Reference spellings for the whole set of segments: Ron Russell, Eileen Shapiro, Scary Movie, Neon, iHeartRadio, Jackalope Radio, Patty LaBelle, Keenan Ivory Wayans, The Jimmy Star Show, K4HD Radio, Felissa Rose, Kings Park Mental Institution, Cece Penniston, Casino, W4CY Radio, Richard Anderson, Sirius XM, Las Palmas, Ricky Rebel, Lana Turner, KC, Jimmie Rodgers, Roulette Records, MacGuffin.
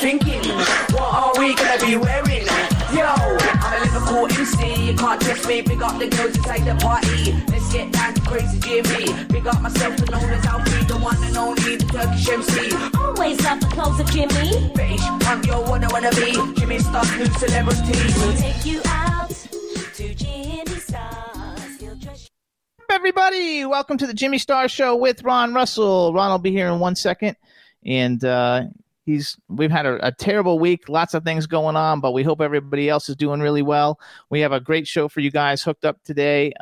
Thinking, what are we gonna be wearing? Yo, I'm a Liverpool MC, you can't test me. Big up the girls inside the party. Let's get down to crazy Jimmy. Big up myself and known as Alfie, the one and only, the Turkish MC. Always love the clothes of Jimmy. British punk, yo, what I wanna be. Jimmy Starr, new celebrity. We'll take you out to Jimmy Starr's. He'll dress you. Everybody, welcome to the Jimmy Starr Show with Ron Russell. Ron will be here in 1 second, and we've had a terrible week, lots of things going on, but we hope everybody else is doing really well. We have a great show for you guys hooked up today.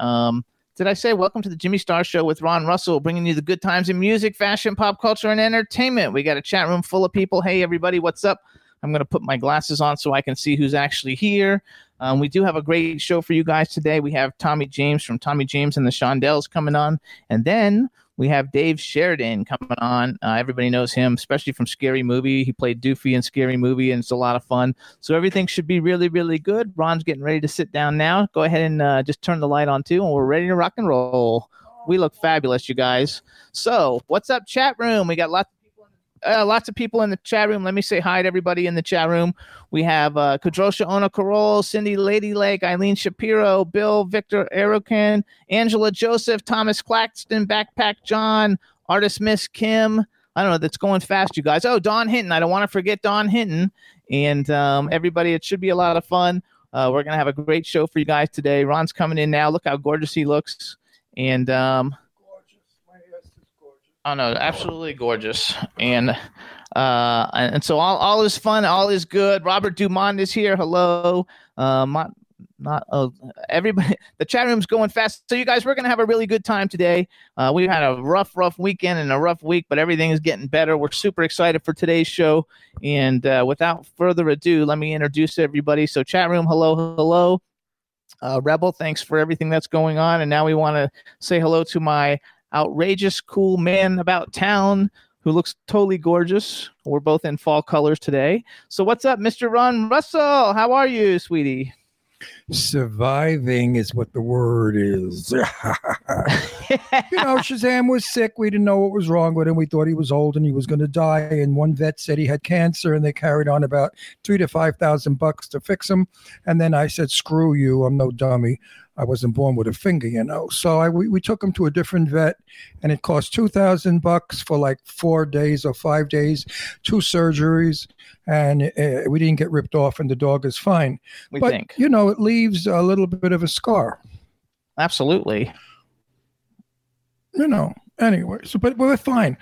Did I say welcome to the Jimmy Starr Show with Ron Russell, bringing you the good times in music, fashion, pop culture, and entertainment. We got a chat room full of people. Hey, everybody, what's up? I'm going to put my glasses on so I can see who's actually here. We do have a great show for you guys today. We have Tommy James from Tommy James and the Shondells coming on, and then we have Dave Sheridan coming on. Everybody knows him, especially from Scary Movie. He played Doofy in Scary Movie, and it's a lot of fun. So everything should be really, really good. Ron's getting ready to sit down now. Go ahead and just turn the light on, too, and we're ready to rock and roll. We look fabulous, you guys. So what's up, chat room? We got lots of people in the chat room. Let me say hi to everybody in the chat room. We have Kadrosha Ona Carol, Cindy Lady Lake, Eileen Shapiro, Bill Victor Arokin, Angela Joseph, Thomas Claxton, Backpack John, Artist Miss Kim. I don't know. That's going fast, you guys. Oh, Don Hinton. I don't want to forget Don Hinton. And everybody, it should be a lot of fun. We're going to have a great show for you guys today. Ron's coming in now. Look how gorgeous he looks. And oh, no, absolutely gorgeous. And so all is fun, all is good. Robert Dumond is here. Hello. Everybody. The chat room's going fast. So, you guys, we're going to have a really good time today. We've had a rough weekend and a rough week, but everything is getting better. We're super excited for today's show. And without further ado, let me introduce everybody. So, chat room, hello. Rebel, thanks for everything that's going on. And now we want to say hello to my outrageous cool man about town who looks totally gorgeous. We're both in fall colors today. So what's up, Mr. Ron Russell? How are you, sweetie? Surviving is what the word is. Shazam was sick. We didn't know what was wrong with him. We thought he was old and he was going to die. And one vet said he had cancer, and they carried on about $3,000 to $5,000 to fix him. And then I said, screw you. I'm no dummy. I wasn't born with a finger, you know. So we took him to a different vet, and it cost $2,000 for like 4 days or 5 days, 2 surgeries, and we didn't get ripped off, and the dog is fine. But, you know, it leaves a little bit of a scar. Absolutely. You know, anyway, so but we're fine.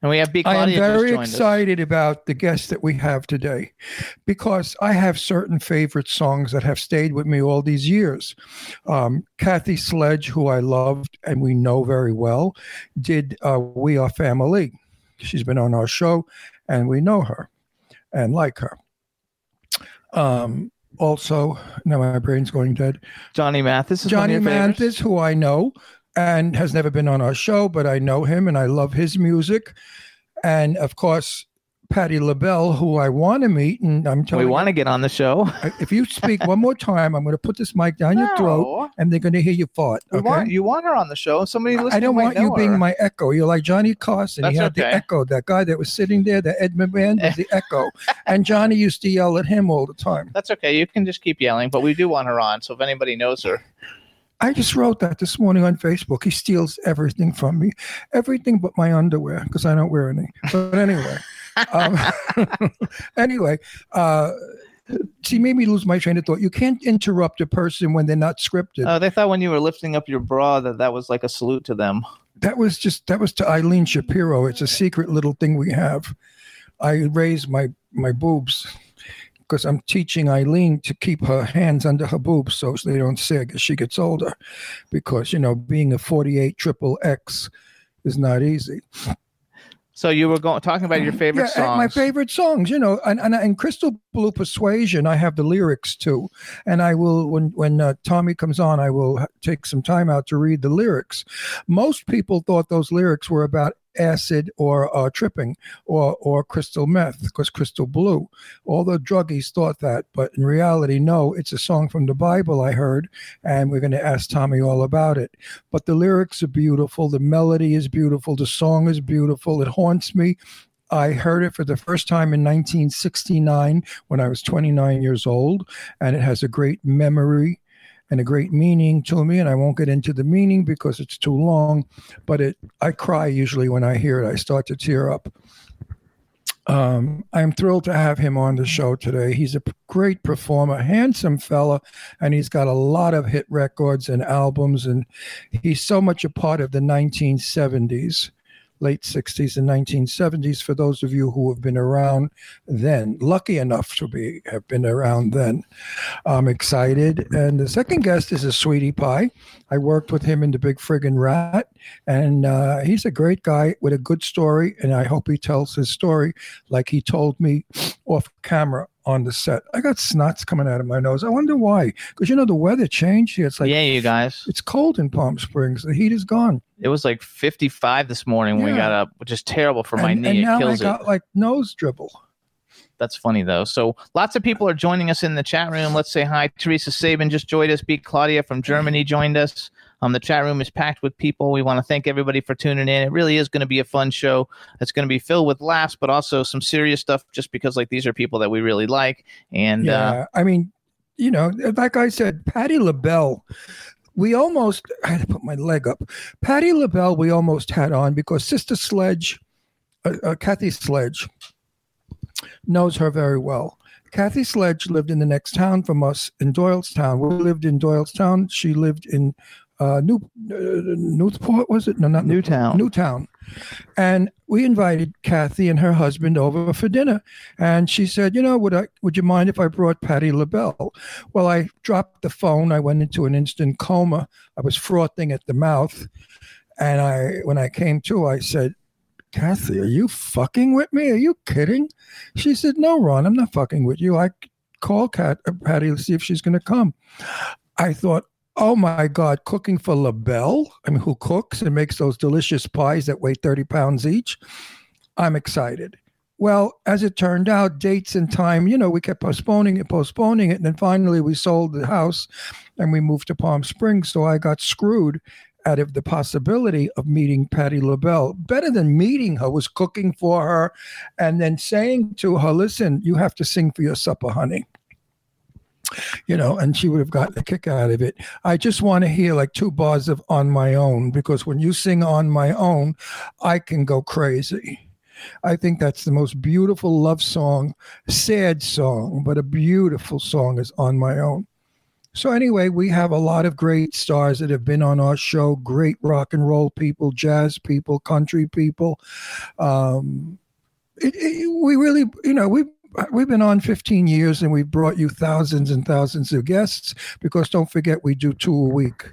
And we have B. Claudia. I am very excited about the guest that we have today, because I have certain favorite songs that have stayed with me all these years. Kathy Sledge, who I loved and we know very well, did We Are Family. She's been on our show, and we know her and like her. Also, now my brain's going dead. Johnny Mathis. Who I know. And has never been on our show, but I know him and I love his music. And of course, Patty LaBelle, who I want to meet, and I'm telling you, we want to get on the show. If you speak one more time, I'm going to put this mic down your throat, and they're going to hear you fart. Okay? You want her on the show? Somebody listening. I don't want you being my echo. You're like Johnny Carson. That's he had the echo. That guy that was sitting there, the Ed McMahon, was the echo, and Johnny used to yell at him all the time. That's okay. You can just keep yelling, but we do want her on. So if anybody knows her. I just wrote that this morning on Facebook. He steals everything from me. Everything but my underwear, because I don't wear any. But anyway. She made me lose my train of thought. You can't interrupt a person when they're not scripted. Oh, they thought when you were lifting up your bra that was like a salute to them. That was to Eileen Shapiro. It's a secret little thing we have. I raise my boobs because I'm teaching Eileen to keep her hands under her boobs so they don't sag as she gets older, because, you know, being a 48 triple X is not easy. So you were talking about your favorite songs. My favorite songs, you know, and Crystal Blue Persuasion, I have the lyrics to, and I will, when Tommy comes on, I will take some time out to read the lyrics. Most people thought those lyrics were about acid or tripping or crystal meth, because Crystal Blue, all the druggies thought that, but in reality, no, it's a song from the Bible I heard, and we're going to ask Tommy all about it. But the lyrics are beautiful, the melody is beautiful, the song is beautiful, it haunts me. I heard it for the first time in 1969 when I was 29 years old, and it has a great memory and a great meaning to me, and I won't get into the meaning because it's too long, but I cry usually when I hear it. I start to tear up. I'm thrilled to have him on the show today. He's a great performer, handsome fella, and he's got a lot of hit records and albums, and he's so much a part of the 1970s, late 60s and 1970s, for those of you who have been around then, lucky enough to have been around then. I'm excited. And the second guest is a sweetie pie. I worked with him in The Big Friggin' Rat, and he's a great guy with a good story, and I hope he tells his story like he told me off camera on the set. I got snots coming out of my nose. I wonder why. Because, you know, the weather changed here. It's like, yeah, you guys, it's cold in Palm Springs. The heat is gone. It was like 55 this morning when we got up, which is terrible for my knee. And now I got like nose dribble. That's funny, though. So lots of people are joining us in the chat room. Let's say hi. Teresa Sabin just joined us. B. Claudia from Germany joined us. The chat room is packed with people. We want to thank everybody for tuning in. It really is going to be a fun show. It's going to be filled with laughs, but also some serious stuff, just because, like, these are people that we really like. And I mean, you know, like I said, Patty LaBelle, I had to put my leg up. Patty LaBelle, we almost had on because Sister Sledge, Kathy Sledge, knows her very well. Kathy Sledge lived in the next town from us in Doylestown. We lived in Doylestown. She lived in Newport, was it? No, not Newtown. Newtown. And we invited Kathy and her husband over for dinner. And she said, you know, would you mind if I brought Patty LaBelle? Well, I dropped the phone. I went into an instant coma. I was frothing at the mouth. And when I came to, I said, Kathy, are you fucking with me? Are you kidding? She said, no, Ron, I'm not fucking with you. I call Patty to see if she's going to come. I thought, oh, my God, cooking for LaBelle? I mean, who cooks and makes those delicious pies that weigh 30 pounds each? I'm excited. Well, as it turned out, dates and time, you know, we kept postponing it. And then finally we sold the house and we moved to Palm Springs. So I got screwed out of the possibility of meeting Patty LaBelle. Better than meeting her was cooking for her and then saying to her, listen, you have to sing for your supper, honey. You know, and she would have gotten a kick out of it. I just want to hear like two bars of On My Own, because when you sing On My Own, I can go crazy. I think that's the most beautiful love song, sad song, but a beautiful song is On My Own. So anyway, we have a lot of great stars that have been on our show, great rock and roll people, jazz people, country people. We really, you know, We've been on 15 years and we've brought you thousands and thousands of guests, because don't forget we do two a week.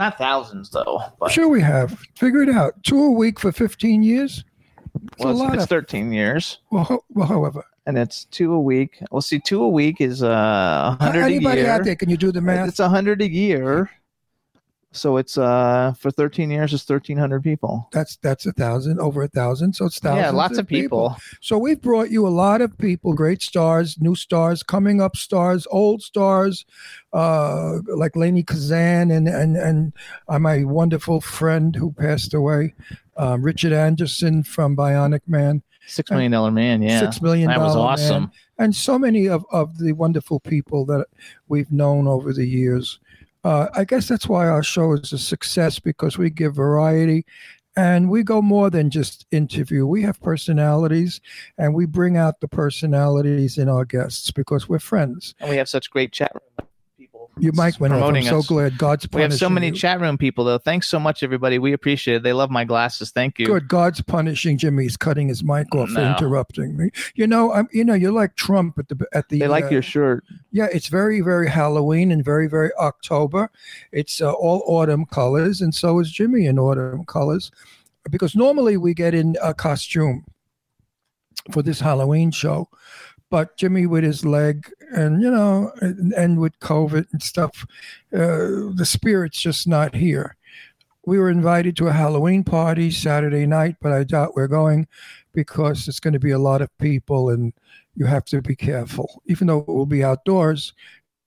Not thousands, though. But sure we have. Figure it out. Two a week for 15 years? It's 13 years. Well, however. And it's two a week. Well, see, two a week is 100 a year. Anybody out there, can you do the math? It's 100 a year. So it's for 13 years, it's 1,300 people. That's 1,000, over 1,000. So it's thousands. Yeah, lots of people. So we've brought you a lot of people, great stars, new stars, coming up stars, old stars, like Lainey Kazan and my wonderful friend who passed away, Richard Anderson from Bionic Man. $6 Million Man, yeah. $6 Million Man. That was awesome. Man, and so many of the wonderful people that we've known over the years. I guess that's why our show is a success, because we give variety and we go more than just interview. We have personalities and we bring out the personalities in our guests because we're friends. And we have such great chat room people Your mic went off. I'm so glad. God's punishing you. We have so many chat room people, though. Thanks so much, everybody. We appreciate it. They love my glasses. Thank you. Good. God's punishing Jimmy. He's cutting his mic off for interrupting me. You're like Trump at the. They like your shirt. Yeah, it's very, very Halloween and very, very October. It's all autumn colors, and so is Jimmy in autumn colors, because normally we get in a costume for this Halloween show. But Jimmy with his leg and with COVID and stuff, the spirit's just not here. We were invited to a Halloween party Saturday night, but I doubt we're going because it's going to be a lot of people and you have to be careful, even though it will be outdoors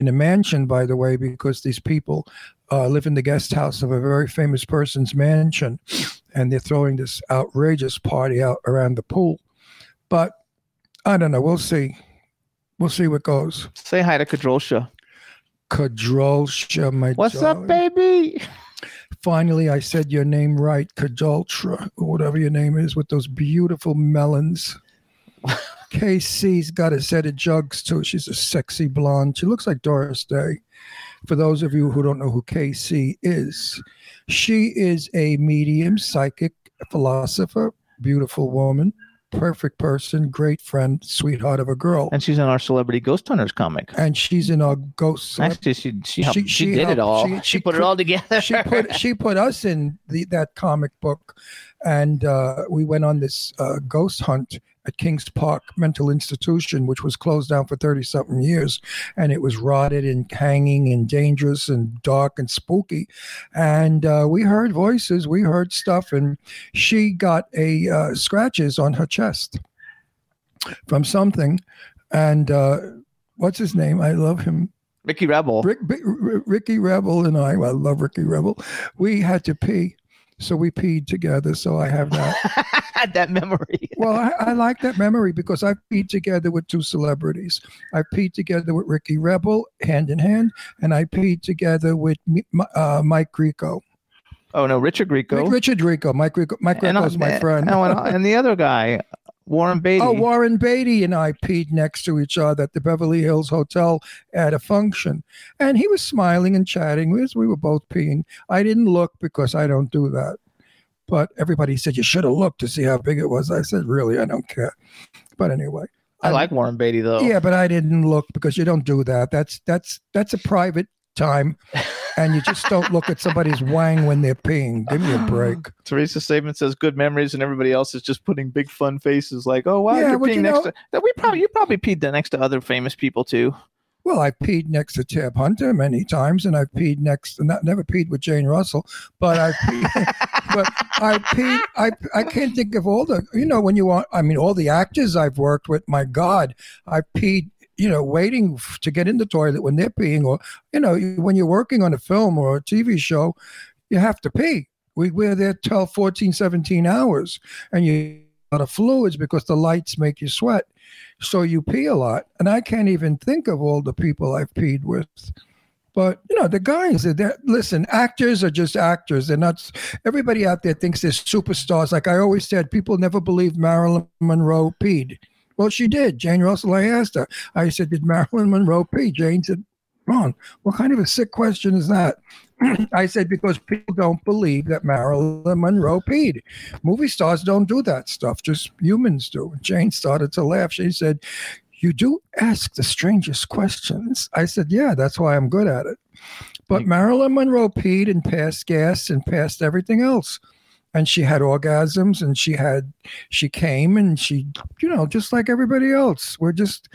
in a mansion, by the way, because these people live in the guest house of a very famous person's mansion, and they're throwing this outrageous party out around the pool. But I don't know. We'll see. We'll see what goes. Say hi to Kadrolsha. Kadrolsha, my What's darling. Up, baby? Finally, I said your name right. Kadrolsha, whatever your name is, with those beautiful melons. KC's got a set of jugs, too. She's a sexy blonde. She looks like Doris Day. For those of you who don't know who KC is, she is a medium, psychic, philosopher, beautiful woman. Perfect person, great friend, sweetheart of a girl, and she's in our Celebrity Ghost Hunters comic. And she's in our ghost. Actually, she did it all. She put it all together. She put us in that comic book, and we went on this ghost hunt at Kings Park Mental Institution, which was closed down for 30-something years, and it was rotted and hanging and dangerous and dark and spooky. And we heard voices, we heard stuff, and she got scratches on her chest from something. And what's his name? I love him. Ricky Rebel. Ricky Rebel and I love Ricky Rebel. We had to pee. So we peed together. So I have that memory. Well, I like that memory because I peed together with two celebrities. I peed together with Ricky Rebel, hand in hand, and I peed together with Mike Grieco. Oh, no, Richard Grieco. Richard Grieco. Mike Grieco. Mike Grieco's my friend. And the other guy, Warren Beatty. Oh, Warren Beatty and I peed next to each other at the Beverly Hills Hotel at a function. And he was smiling and chatting as we were both peeing. I didn't look because I don't do that. But everybody said, you should have looked to see how big it was. I said, really, I don't care. But anyway. I like Warren Beatty, though. Yeah, but I didn't look because you don't do that. That's a private time. And you just don't look at somebody's wang when they're peeing. Give me a break. Teresa's statement says good memories, and everybody else is just putting big fun faces like, "Oh wow, yeah, you're peeing next to that." You probably peed next to other famous people too. Well, I peed next to Tab Hunter many times, and I peed never peed with Jane Russell, but I peed, I can't think of all the all the actors I've worked with. My God, I peed. Waiting to get in the toilet when they're peeing, or, when you're working on a film or a TV show, you have to pee. We're there till 14, 17 hours, and you a lot of fluids because the lights make you sweat. So you pee a lot. And I can't even think of all the people I've peed with. But, the guys are there. Listen, actors are just actors. They're not. Everybody out there thinks they're superstars. Like I always said, people never believed Marilyn Monroe peed. Well, she did. Jane Russell, I asked her. I said, did Marilyn Monroe pee? Jane said, Ron, what kind of a sick question is that? I said, because people don't believe that Marilyn Monroe peed. Movie stars don't do that stuff. Just humans do. Jane started to laugh. She said, you do ask the strangest questions. I said, yeah, that's why I'm good at it. But Marilyn Monroe peed and passed gas and passed everything else. And she had orgasms, and she came, and she, just like everybody else. We're just,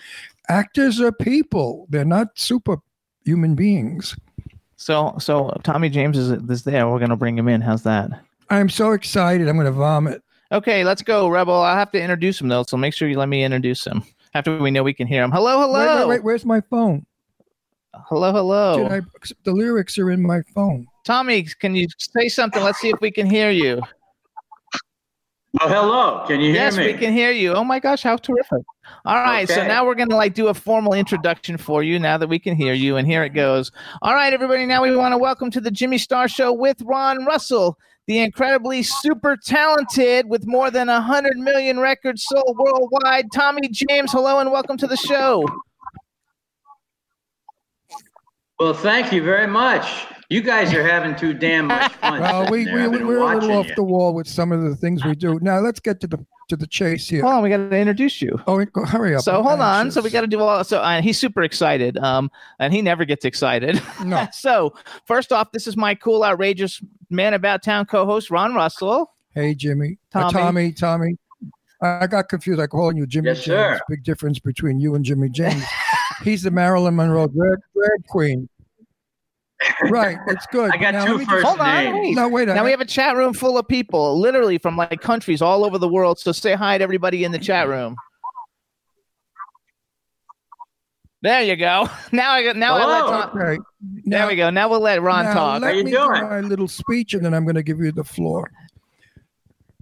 actors are people. They're not super human beings. So Tommy James is there. We're going to bring him in. How's that? I'm so excited. I'm going to vomit. Okay, let's go, Rebel. I'll have to introduce him, though, so make sure you let me introduce him. After we know we can hear him. Hello, hello. Wait, where's my phone? Hello, hello. The lyrics are in my phone. Tommy, can you say something? Let's see if we can hear you. Oh, hello. Can you hear me? Yes, we can hear you. Oh, my gosh. How terrific. All right. Okay. So now we're going to do a formal introduction for you now that we can hear you. And here it goes. All right, everybody. Now we want to welcome to the Jimmy Star Show with Ron Russell, the incredibly super talented with more than 100 million records sold worldwide, Tommy James. Hello and welcome to the show. Well, thank you very much. You guys are having too damn much fun. Well, we're a little off the wall with some of the things we do. Now let's get to the chase here. Hold on, we got to introduce you. Oh, hurry up! So hold on. So we got to do all. So he's super excited. And he never gets excited. No. So first off, this is my cool, outrageous man about town co-host Ron Russell. Hey, Jimmy. Tommy. I got confused. I call you Jimmy. Yes, James. Sir. Big difference between you and Jimmy James. He's the Marilyn Monroe drag queen. Right, it's good. I got now, two first hold names. On, wait. No, wait, now we have a chat room full of people, literally from like countries all over the world. So say hi to everybody in the chat room. There you go. Now there we go. Now we'll let Ron talk. Let How you me doing? Do my little speech, and then I'm going to give you the floor.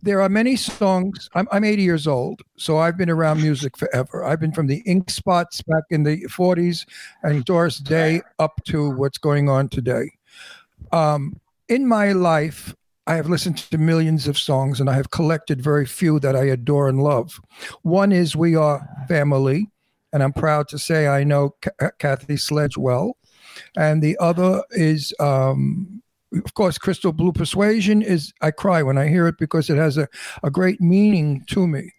There are many songs. I'm 80 years old, so I've been around music forever. I've been from the Ink Spots back in the 40s and Doris Day up to what's going on today. In my life, I have listened to millions of songs, and I have collected very few that I adore and love. One is We Are Family, and I'm proud to say I know Kathy Sledge well. And the other is... of course, Crystal Blue Persuasion is, I cry when I hear it because it has a great meaning to me.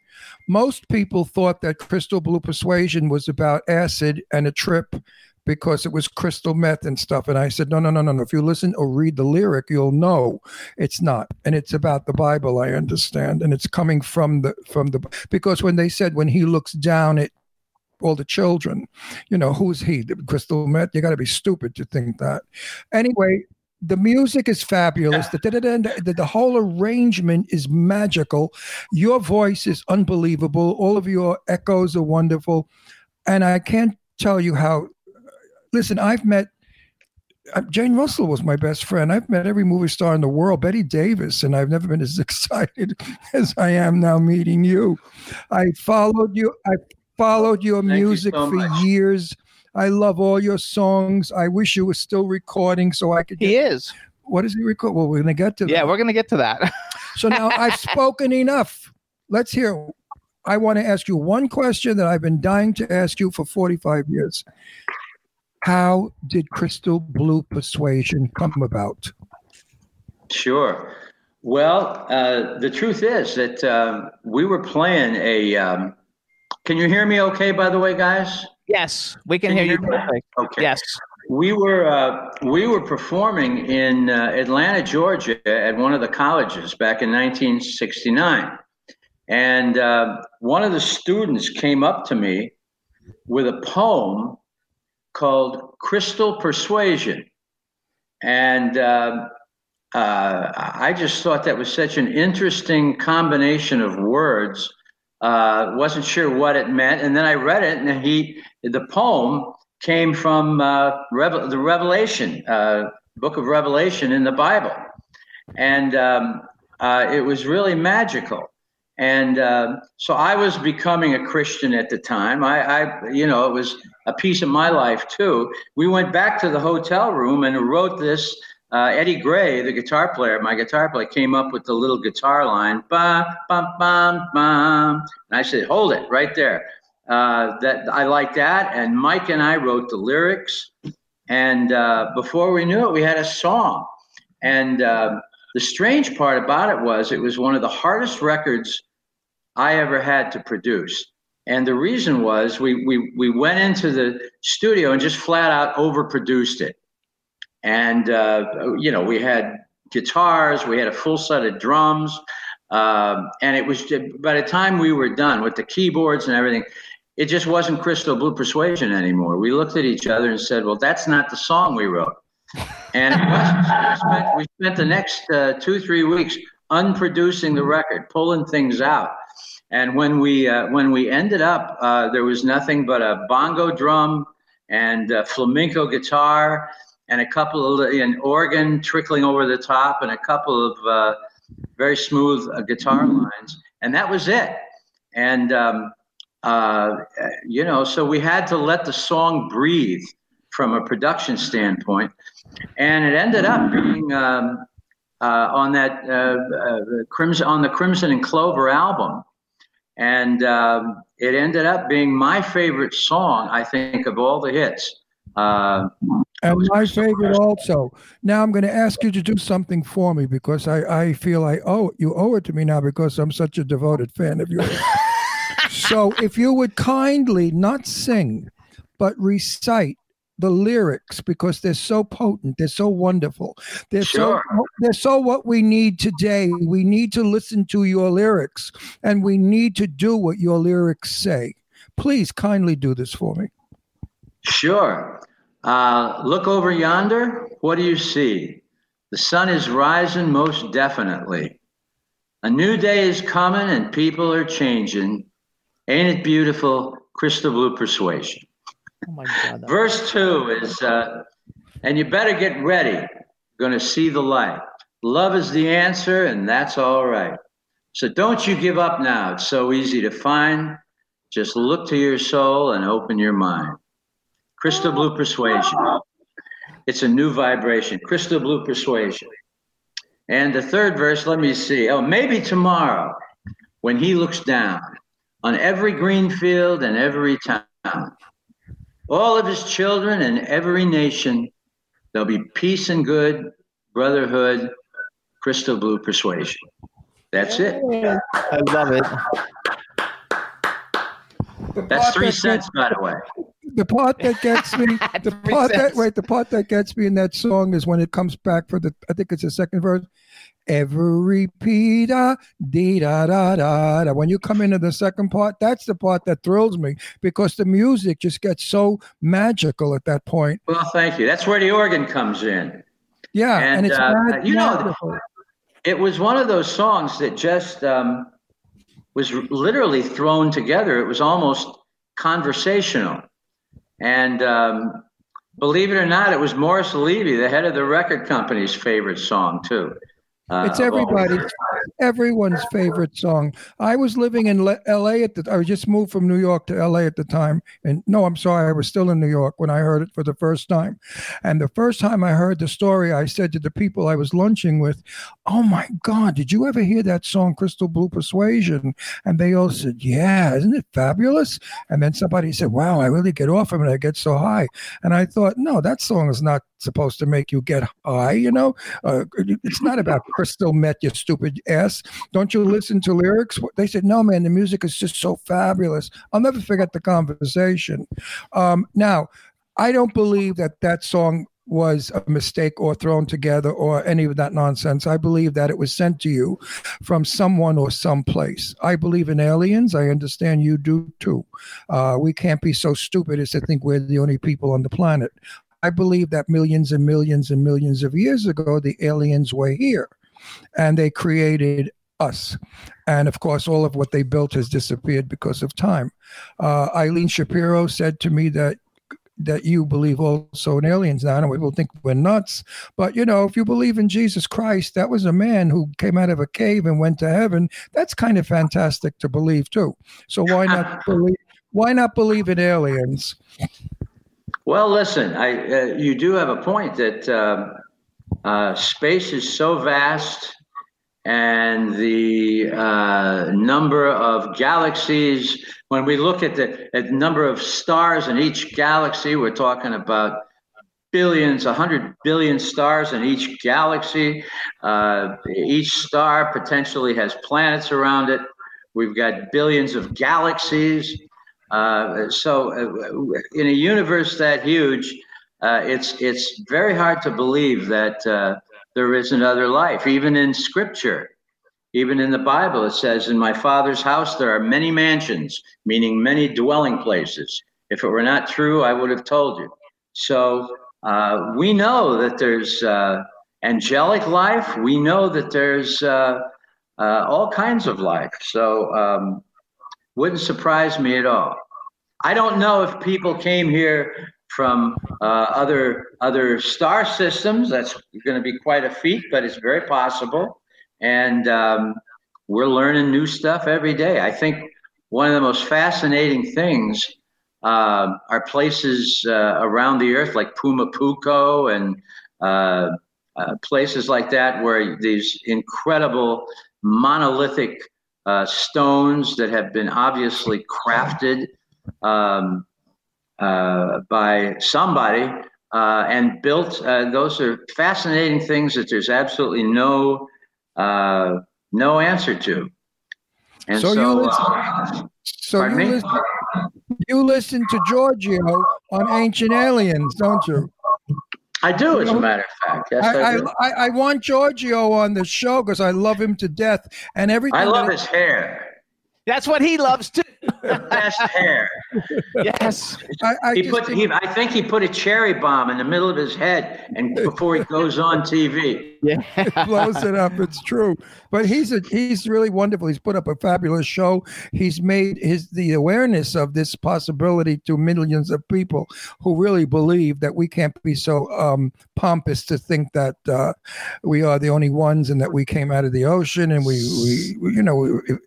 Most people thought that Crystal Blue Persuasion was about acid and a trip because it was crystal meth and stuff. And I said, no. If you listen or read the lyric, you'll know it's not. And it's about the Bible, I understand. And it's coming from the because when they said, when he looks down at all the children, you know, who's he? The crystal meth? You got to be stupid to think that. Anyway, the music is fabulous. The whole arrangement is magical. Your voice is unbelievable. All of your echoes are wonderful. And I can't tell you how... Listen, I've met... Jane Russell was my best friend. I've met every movie star in the world, Betty Davis, and I've never been as excited as I am now meeting you. I followed your music for years. I love all your songs. I wish you were still recording so I could... He is. What does he record? Well, we're going to get to that. Yeah, we're going to get to that. So now I've spoken enough. Let's hear. I want to ask you one question that I've been dying to ask you for 45 years. How did Crystal Blue Persuasion come about? Sure. Well, the truth is that we were playing a... can you hear me okay, by the way, guys? Yes, we can hear you perfectly. Okay. Yes. We were performing in Atlanta, Georgia at one of the colleges back in 1969. And one of the students came up to me with a poem called Crystal Persuasion. And I just thought that was such an interesting combination of words. Wasn't sure what it meant, and then I read it, and the poem came from the Revelation, Book of Revelation in the Bible, and it was really magical. And so I was becoming a Christian at the time. I, you know, it was a piece of my life too. We went back to the hotel room and wrote this. Eddie Gray, the guitar player, my guitar player, came up with the little guitar line, bum, bum, bum, bum. And I said, hold it right there. That I like that. And Mike and I wrote the lyrics. And before we knew it, we had a song. And the strange part about it was one of the hardest records I ever had to produce. And the reason was we went into the studio and just flat out overproduced it. And, you know, we had guitars, we had a full set of drums, and it was by the time we were done with the keyboards and everything, it just wasn't Crystal Blue Persuasion anymore. We looked at each other and said, well, that's not the song we wrote. And it wasn't. So we spent the next 2-3 weeks unproducing the record, pulling things out. And when we ended up, there was nothing but a bongo drum and a flamenco guitar and a couple of an organ trickling over the top and a couple of very smooth guitar lines. And that was it. And, you know, so we had to let the song breathe from a production standpoint. And it ended up being on that on the Crimson and Clover album. And it ended up being my favorite song, I think, of all the hits. And my favorite also. Now I'm going to ask you to do something for me because I feel you owe it to me now because I'm such a devoted fan of yours. So if you would kindly not sing, but recite the lyrics because they're so potent, they're so wonderful, they're so what we need today. We need to listen to your lyrics and we need to do what your lyrics say. Please kindly do this for me. Sure. Look over yonder. What do you see? The sun is rising most definitely. A new day is coming and people are changing. Ain't it beautiful? Crystal Blue Persuasion. Oh my God. Verse 2 is, and you better get ready. Gonna see the light. Love is the answer, and that's all right. So don't you give up now. It's so easy to find. Just look to your soul and open your mind. Crystal Blue Persuasion. It's a new vibration. Crystal Blue Persuasion. And the third verse, let me see. Oh, maybe tomorrow when he looks down on every green field and every town, all of his children and every nation, there'll be peace and good, brotherhood, Crystal Blue Persuasion. That's it. I love it. That's 3 cents, by the way. The part that gets me, the part that gets me in that song is when it comes back for the, I think it's the second verse. Every pita, dee da da da da. When you come into the second part, that's the part that thrills me because the music just gets so magical at that point. Well, thank you. That's where the organ comes in. Yeah, and it's magical. Know, it was one of those songs that just was literally thrown together. It was almost conversational. And believe it or not, it was Morris Levy, the head of the record company's favorite song, too. It's everyone's favorite song. I was living in L.A. I just moved from New York to L.A. at the time. And no, I'm sorry, I was still in New York when I heard it for the first time. And the first time I heard the story, I said to the people I was lunching with, oh, my God, did you ever hear that song, Crystal Blue Persuasion? And they all said, yeah, isn't it fabulous? And then somebody said, wow, I really get off of it. I get so high. And I thought, no, that song is not supposed to make you get high, you know. It's not about crystal meth, you stupid ass. Don't you listen to lyrics? They said, no, man, the music is just so fabulous. I'll never forget the conversation. Now, I don't believe that song was a mistake or thrown together or any of that nonsense. I believe that it was sent to you from someone or someplace. I believe in aliens. I understand you do too. We can't be so stupid as to think we're the only people on the planet. I believe that millions and millions and millions of years ago, the aliens were here and they created us. And of course, all of what they built has disappeared because of time. Eileen Shapiro said to me that you believe also in aliens. Now, I know people think we're nuts, but, you know, if you believe in Jesus Christ, that was a man who came out of a cave and went to heaven. That's kind of fantastic to believe, too. So why not believe in aliens? Well, listen, you do have a point that space is so vast and the number of galaxies, when we look at the number of stars in each galaxy, we're talking about billions, 100 billion stars in each galaxy. Each star potentially has planets around it. We've got billions of galaxies. So in a universe that huge, it's very hard to believe that there is another life. Even in Scripture, even in the Bible, it says, in my Father's house there are many mansions, meaning many dwelling places. If it were not true, I would have told you. So we know that there's angelic life. We know that there's all kinds of life. So wouldn't surprise me at all. I don't know if people came here from other star systems. That's going to be quite a feat, but it's very possible. And we're learning new stuff every day. I think one of the most fascinating things are places around the earth like Pumapuco and places like that where these incredible monolithic stones that have been obviously crafted by somebody and built. Those are fascinating things that there's absolutely no answer to. And you listen to Giorgio on Ancient Aliens, don't you? I do, as a matter of fact. Yes, I want Giorgio on the show because I love him to death, and everything. I love his hair. That's what he loves too. The best hair. Yes. I think he put a cherry bomb in the middle of his head, and before he goes on TV. Yeah. It blows it up. It's true. But he's really wonderful. He's put up a fabulous show. He's made the awareness of this possibility to millions of people who really believe that we can't be so pompous to think that we are the only ones and that we came out of the ocean and we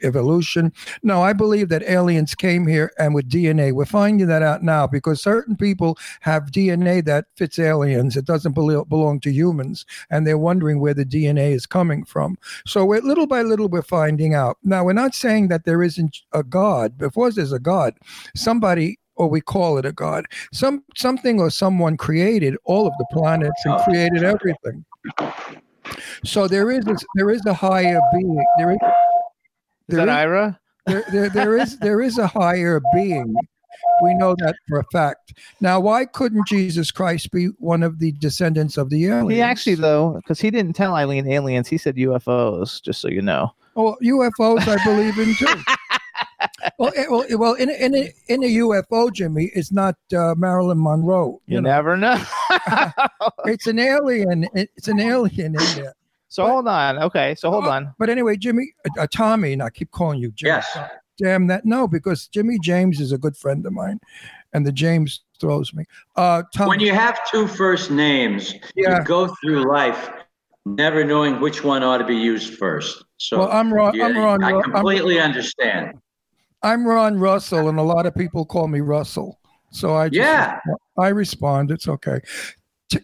evolution. No, I believe that aliens came here and with DNA. We're finding that out now because certain people have DNA that fits aliens. It doesn't belong to humans, and they're wondering where the DNA is coming from. So little by little, we're finding out. Now, we're not saying that there isn't a God. Before there's a God, somebody, or we call it a God, something or someone created all of the planets and created everything. So there is a higher being. Is that Ira? There is a higher being. We know that for a fact. Now, why couldn't Jesus Christ be one of the descendants of the aliens? He actually, though, because he didn't tell Eileen aliens, he said UFOs, just so you know. Oh, UFOs I believe in, too. Well, in a UFO, Jimmy, it's not Marilyn Monroe. You never know. It's an alien. It's an alien in there. So hold on. But anyway, Jimmy, Tommy, and I keep calling you Jimmy. Yes. Damn that. No, because Jimmy James is a good friend of mine, and the James throws me. Tommy, when you have two first names, you go through life never knowing which one ought to be used first. So well, I'm Ron. I completely understand. I'm Ron Russell, and a lot of people call me Russell. So I respond. It's okay.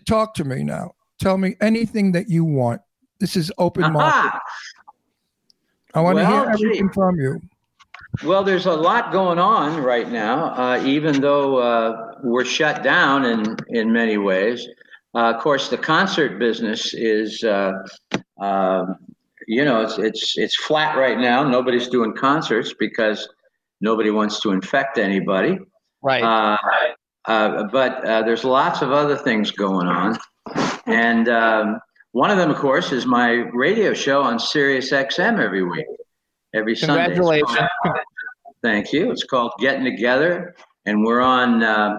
Talk to me now. Tell me anything that you want. This is open market. I want to hear everything from you. Well, there's a lot going on right now, even though we're shut down in many ways. Of course, the concert business is, it's flat right now. Nobody's doing concerts because nobody wants to infect anybody. Right. But there's lots of other things going on, and. One of them, of course, is my radio show on Sirius XM every week, every Sunday. Congratulations. Thank you. It's called Getting Together, and we're on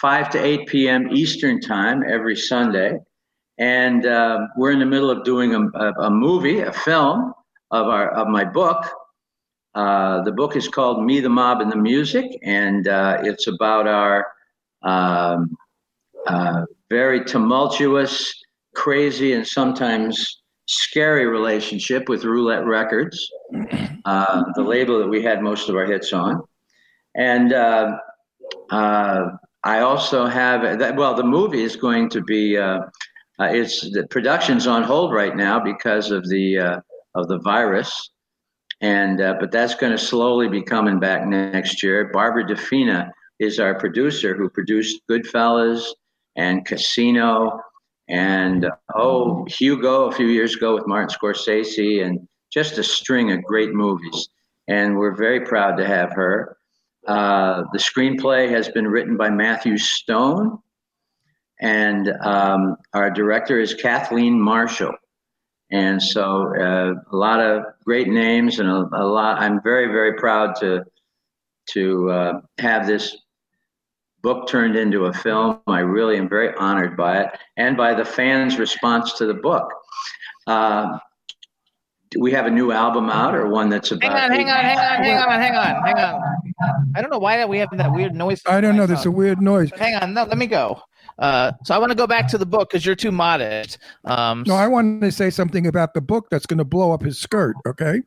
5 to 8 p.m. Eastern time every Sunday. And we're in the middle of doing a movie, a film of my book. The book is called Me, the Mob, and the Music, and it's about our very tumultuous, crazy and sometimes scary relationship with Roulette Records, the label that we had most of our hits on. And I also have the movie is going to be the production's on hold right now because of the virus, and but that's going to slowly be coming back next year. Barbara DeFina is our producer who produced Goodfellas and Casino. And, Hugo a few years ago with Martin Scorsese, and just a string of great movies. And we're very proud to have her. The screenplay has been written by Matthew Stone. And our director is Kathleen Marshall. And so a lot of great names and a lot. I'm very, very proud to have this book turned into a film. I really am very honored by it and by the fans' response to the book. We have a new album out, or one that's about... Hang on. I don't know why we have that weird noise. I don't know. There's a weird noise. But hang on. No, let me go. So I want to go back to the book because you're too modest. No, I want to say something about the book that's going to blow up his skirt, okay?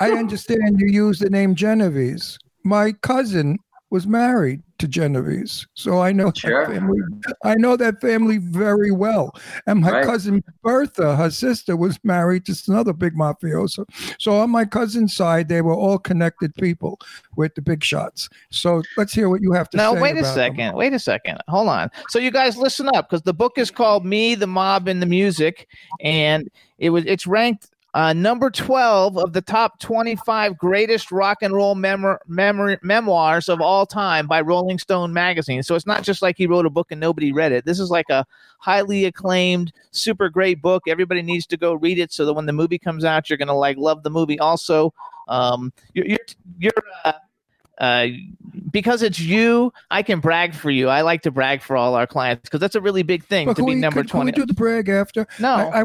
I understand you use the name Genovese. My cousin... was married to Genovese, so I know that family. I know that family very well. And my cousin Bertha, her sister, was married to another big mafioso. So on my cousin's side, they were all connected people with the big shots. So let's hear what you have to say. Now, wait a second. Wait a second. Hold on. So you guys listen up, because the book is called "Me, the Mob, and the Music," and it's ranked number 12 of the top 25 greatest rock and roll memoirs of all time by Rolling Stone magazine. So it's not just like he wrote a book and nobody read it. This is like a highly acclaimed, super great book. Everybody needs to go read it so that when the movie comes out, you're going to like love the movie. Also, because it's you, I can brag for you. I like to brag for all our clients because that's a really big thing to be number 20. Can we do the brag after? No. I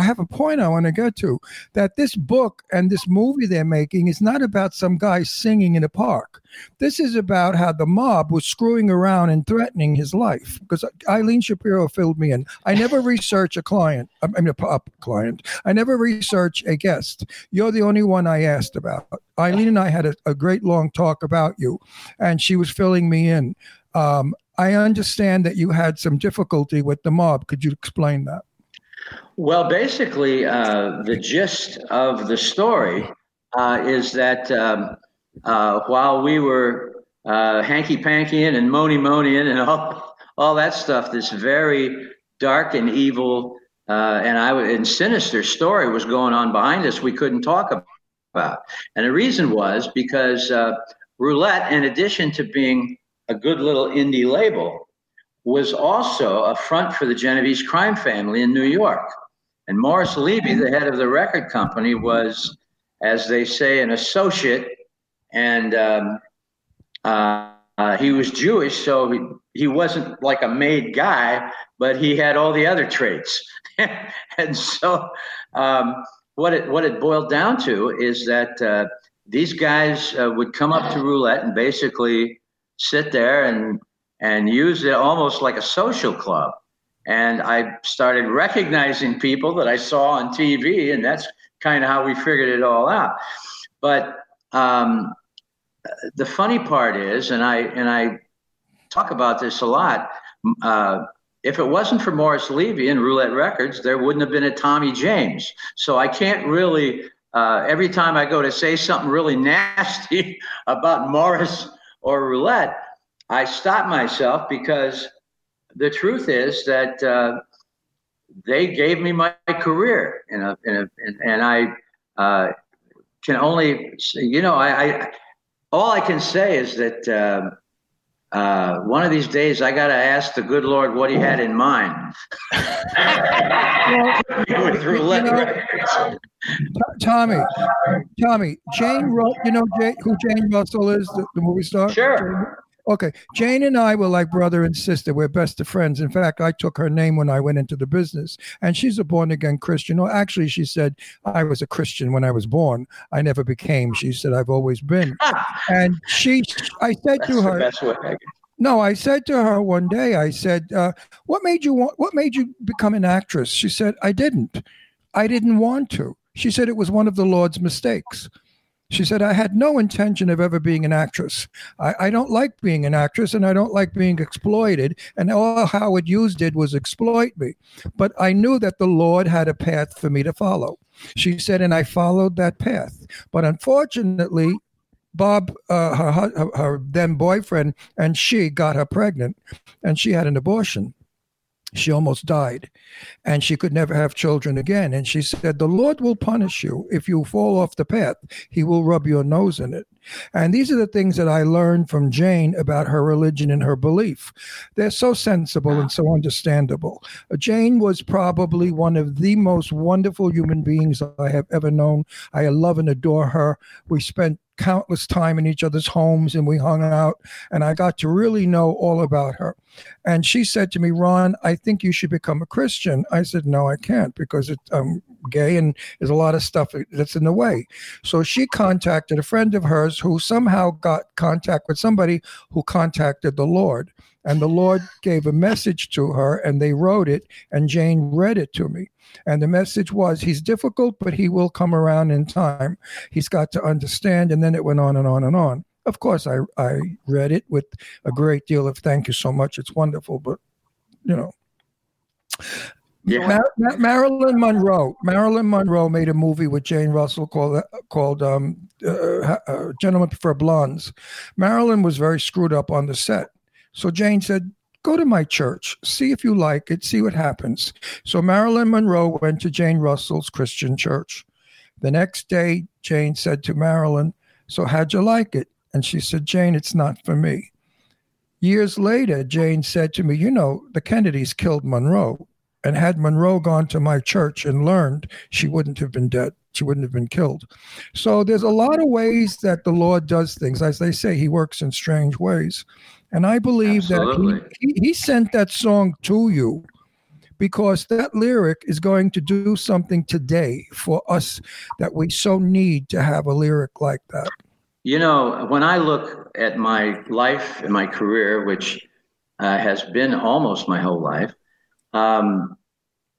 have a point I want to get to, that this book and this movie they're making is not about some guy singing in a park. This is about how the mob was screwing around and threatening his life, because Eileen Shapiro filled me in. I never research a client. I mean, a client. I never research a guest. You're the only one I asked about. Eileen and I had a great long talk about you, and she was filling me in. I understand that you had some difficulty with the mob. Could you explain that? Well, basically, the gist of the story is that while we were hanky-pankying and moaning and all that stuff, this very dark and evil and sinister story was going on behind us we couldn't talk about. And the reason was because Roulette, in addition to being a good little indie label, was also a front for the Genovese crime family in New York. And Morris Levy, the head of the record company, was, as they say, an associate. And he was Jewish, so he wasn't like a made guy, but he had all the other traits. And so what it boiled down to is that these guys would come up to Roulette and basically sit there and use it almost like a social club. And I started recognizing people that I saw on TV, and that's kind of how we figured it all out. But the funny part is, and I talk about this a lot, if it wasn't for Morris Levy and Roulette Records, there wouldn't have been a Tommy James. So I can't really, every time I go to say something really nasty about Morris or Roulette, I stop myself, because the truth is that they gave me my career, and I can only, all I can say is that one of these days I got to ask the good Lord what he had in mind. With Roulette Records. Tommy, who Jane Russell is, the movie star? Sure. Okay, Jane and I were like brother and sister. We're best of friends. In fact, I took her name when I went into the business. And she's a born-again Christian. Or actually, she said, I was a Christian when I was born. I never became. She said, I've always been. And I said to her one day, I said, what made you become an actress? She said, I didn't want to. She said, it was one of the Lord's mistakes. She said, I had no intention of ever being an actress. I don't like being an actress, and I don't like being exploited. And all Howard Hughes did was exploit me. But I knew that the Lord had a path for me to follow. She said, and I followed that path. But unfortunately, Bob, her then boyfriend, and she got her pregnant, and she had an abortion. She almost died, and she could never have children again. And she said, the Lord will punish you if you fall off the path. He will rub your nose in it. And these are the things that I learned from Jane about her religion and her belief. They're so sensible and so understandable. Jane was probably one of the most wonderful human beings I have ever known. I love and adore her. We spent countless time in each other's homes, and we hung out, and I got to really know all about her. And she said to me, Ron, I think you should become a Christian. I said, no, I can't, because I'm gay and there's a lot of stuff that's in the way. So she contacted a friend of hers who somehow got contact with somebody who contacted the Lord. And the Lord gave a message to her, and they wrote it, and Jane read it to me. And the message was, he's difficult, but he will come around in time. He's got to understand. And then it went on and on and on. Of course, I read it with a great deal of thank you so much. It's wonderful, but, you know. Yeah. Marilyn Monroe made a movie with Jane Russell called Gentlemen Prefer Blondes. Marilyn was very screwed up on the set. So Jane said, go to my church, see if you like it, see what happens. So Marilyn Monroe went to Jane Russell's Christian church. The next day, Jane said to Marilyn, so how'd you like it? And she said, Jane, it's not for me. Years later, Jane said to me, you know, the Kennedys killed Monroe. And had Monroe gone to my church and learned, she wouldn't have been dead. She wouldn't have been killed. So there's a lot of ways that the Lord does things. As they say, he works in strange ways. And I believe Absolutely. That he sent that song to you because that lyric is going to do something today for us that we so need to have a lyric like that. You know, when I look at my life and my career, which has been almost my whole life,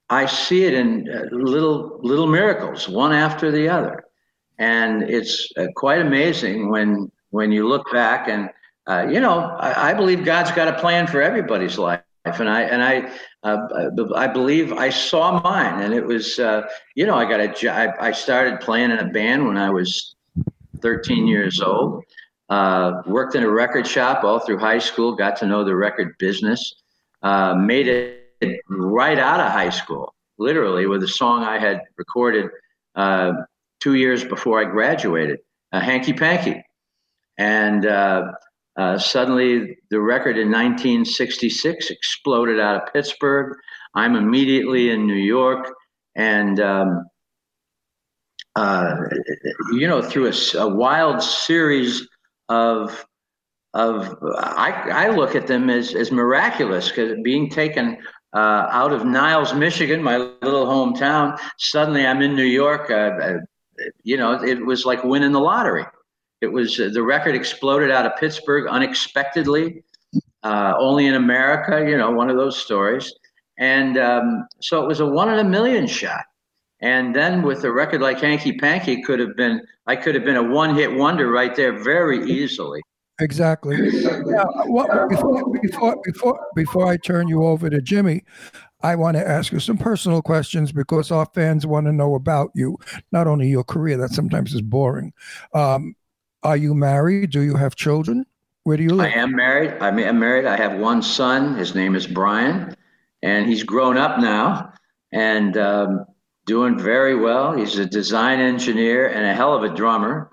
I see it in little miracles, one after the other. And it's quite amazing when you look back and, you know, I believe God's got a plan for everybody's life. And I believe I saw mine, and it was, you know, I got a job. I started playing in a band when I was 13 years old, worked in a record shop all through high school, got to know the record business, made it right out of high school, literally, with a song I had recorded 2 years before I graduated, Hanky Panky. And suddenly the record in 1966 exploded out of Pittsburgh. I'm immediately in New York. And, you know, through a wild series of I look at them as miraculous, because being taken out of Niles, Michigan, my little hometown, suddenly I'm in New York. You know, it was like winning the lottery. It was the record exploded out of Pittsburgh unexpectedly, only in America, you know, one of those stories. And so it was a one in a million shot. And then with a record like Hanky Panky, I could have been a one-hit wonder right there very easily. Exactly. Now, before I turn you over to Jimmy, I want to ask you some personal questions because our fans want to know about you, not only your career, that sometimes is boring. Are you married? Do you have children? Where do you live? I am married. I have one son. His name is Brian, and he's grown up now and doing very well. He's a design engineer and a hell of a drummer.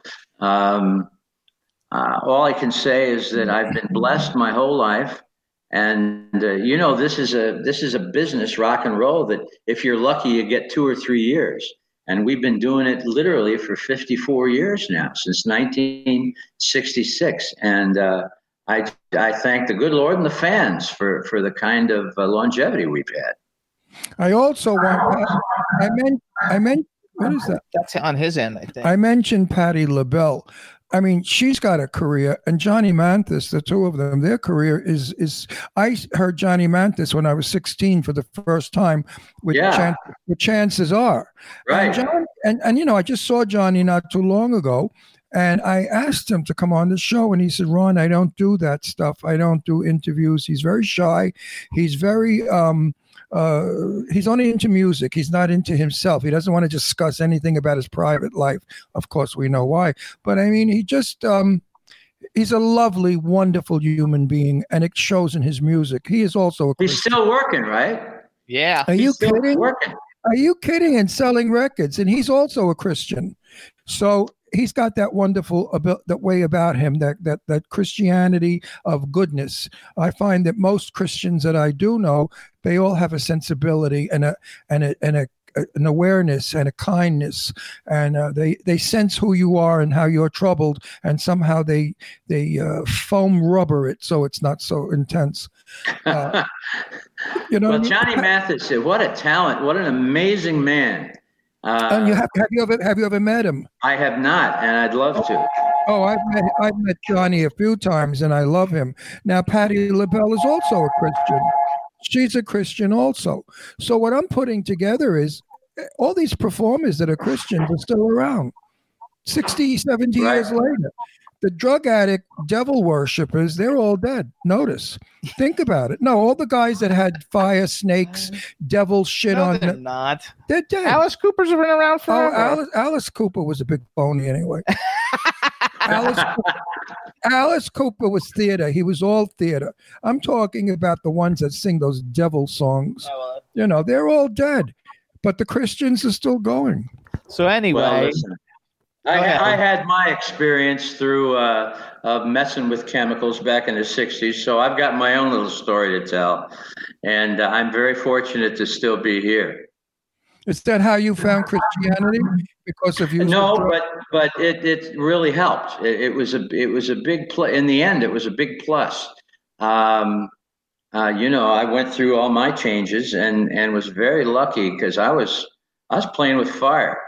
All I can say is that I've been blessed my whole life, and you know, this is a business, rock and roll, that if you're lucky, you get 2 or 3 years, and we've been doing it literally for 54 years now, since 1966, and I thank the good Lord and the fans for the kind of longevity we've had. I also want I meant what is that? That's on his end, I think. I mentioned Patty LaBelle. I mean, she's got a career, and Johnny Mathis, the two of them, their career is I heard Johnny Mathis when I was 16 for the first time, with Chances Are. Right. And, you know, I just saw Johnny not too long ago, and I asked him to come on the show, and he said, Ron, I don't do that stuff. I don't do interviews. He's very shy. He's very he's only into music. He's not into himself. He doesn't want to discuss anything about his private life. Of course, we know why. But I mean, he just, he's a lovely, wonderful human being, and it shows in his music. He is also a Christian. He's still working, right? Yeah. Are you kidding? Are you kidding? And selling records. And he's also a Christian. So he's got that wonderful that way about him, that Christianity of goodness. I find that most Christians that I do know, they all have a sensibility and an awareness and a kindness, and they sense who you are and how you're troubled, and somehow they foam rubber it so it's not so intense. You know, well, Johnny Mathis, what a talent! What an amazing man! And have you ever met him? I have not, and I'd love to. Oh, I've met Johnny a few times, and I love him. Now, Patti LaBelle is also a Christian. She's a Christian also. So what I'm putting together is all these performers that are Christians are still around 60, 70 years later. The drug addict, devil worshippers, they're all dead. Notice. Think about it. No, all the guys that had fire, snakes, devil shit no, on them. They're not. They're dead. Alice Cooper's been around forever. Oh, Alice Cooper was a big phony anyway. Alice Cooper was theater. He was all theater. I'm talking about the ones that sing those devil songs. You know, they're all dead. But the Christians are still going. So anyway. Well, listen, I had my experience through messing with chemicals back in the 60s. So I've got my own little story to tell. And I'm very fortunate to still be here. Is that how you found Christianity? Because of you? No, but it really helped. It was a big plus. In the end, it was a big plus. I went through all my changes and was very lucky because I was playing with fire,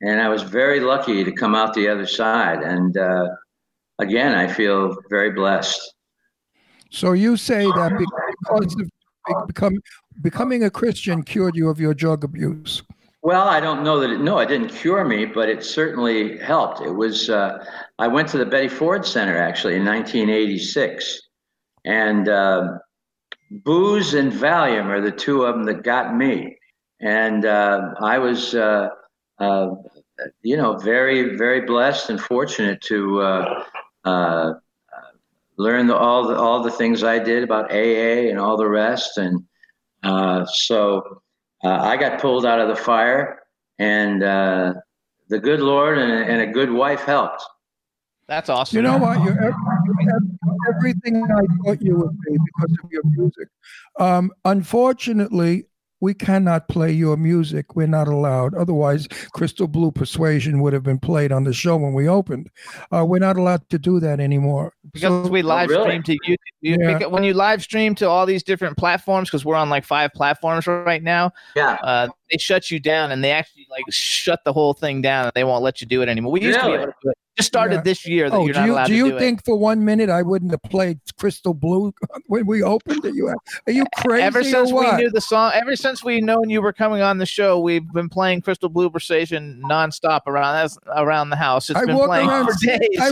and I was very lucky to come out the other side. And again, I feel very blessed. So you say that because of becoming a Christian cured you of your drug abuse? Well, I don't know that it didn't cure me, but it certainly helped. It was, I went to the Betty Ford Center actually in 1986, and booze and Valium are the two of them that got me. And I was, very, very blessed and fortunate to learn all the things I did about AA and all the rest. And so I got pulled out of the fire, and the good Lord and a good wife helped. That's awesome. You know what? You're everything I thought you would be because of your music. Unfortunately, we cannot play your music. We're not allowed. Otherwise, Crystal Blue Persuasion would have been played on the show when we opened. We're not allowed to do that anymore. Because we live stream to YouTube. When you live stream to all these different platforms, because we're on like 5 platforms right now, they shut you down, and they actually like shut the whole thing down, and they won't let you do it anymore. We used to be able to do it. Just started this year that you're not allowed to do it. Do you think for 1 minute I wouldn't have played Crystal Blue when we opened it? Are you crazy? Ever since we knew the song, ever since we known you were coming on the show, we've been playing Crystal Blue Persuasion nonstop around the house. It's been playing for days. I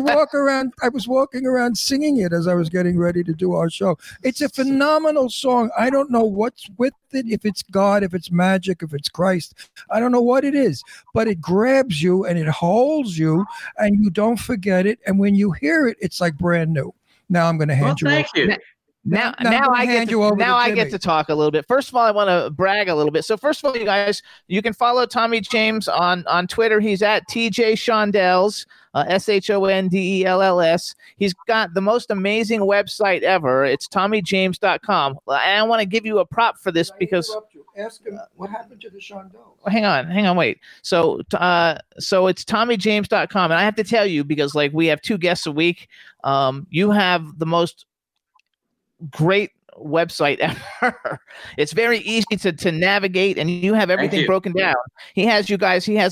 was walking around singing it as I was getting ready to do our show. It's a phenomenal song. I don't know what's with it. If it's God, if it's magic, if it's Christ, I don't know what it is, but it grabs you and it holds you, and you don't forget it, and when you hear it, it's like brand new. Now I'm going to hand you. Thank you. Now I get to talk a little bit. First of all, I want to brag a little bit. So first of all, you guys, you can follow Tommy James on Twitter. He's at TJ Shondells, Shondells. He's got the most amazing website ever. It's TommyJames.com. And I want to give you a prop for this because. Ask him what happened to the Shondells. Hang on, wait. So it's TommyJames.com, and I have to tell you because like we have 2 guests a week. You have the most great website ever. It's very easy to navigate, and you have everything broken down. He has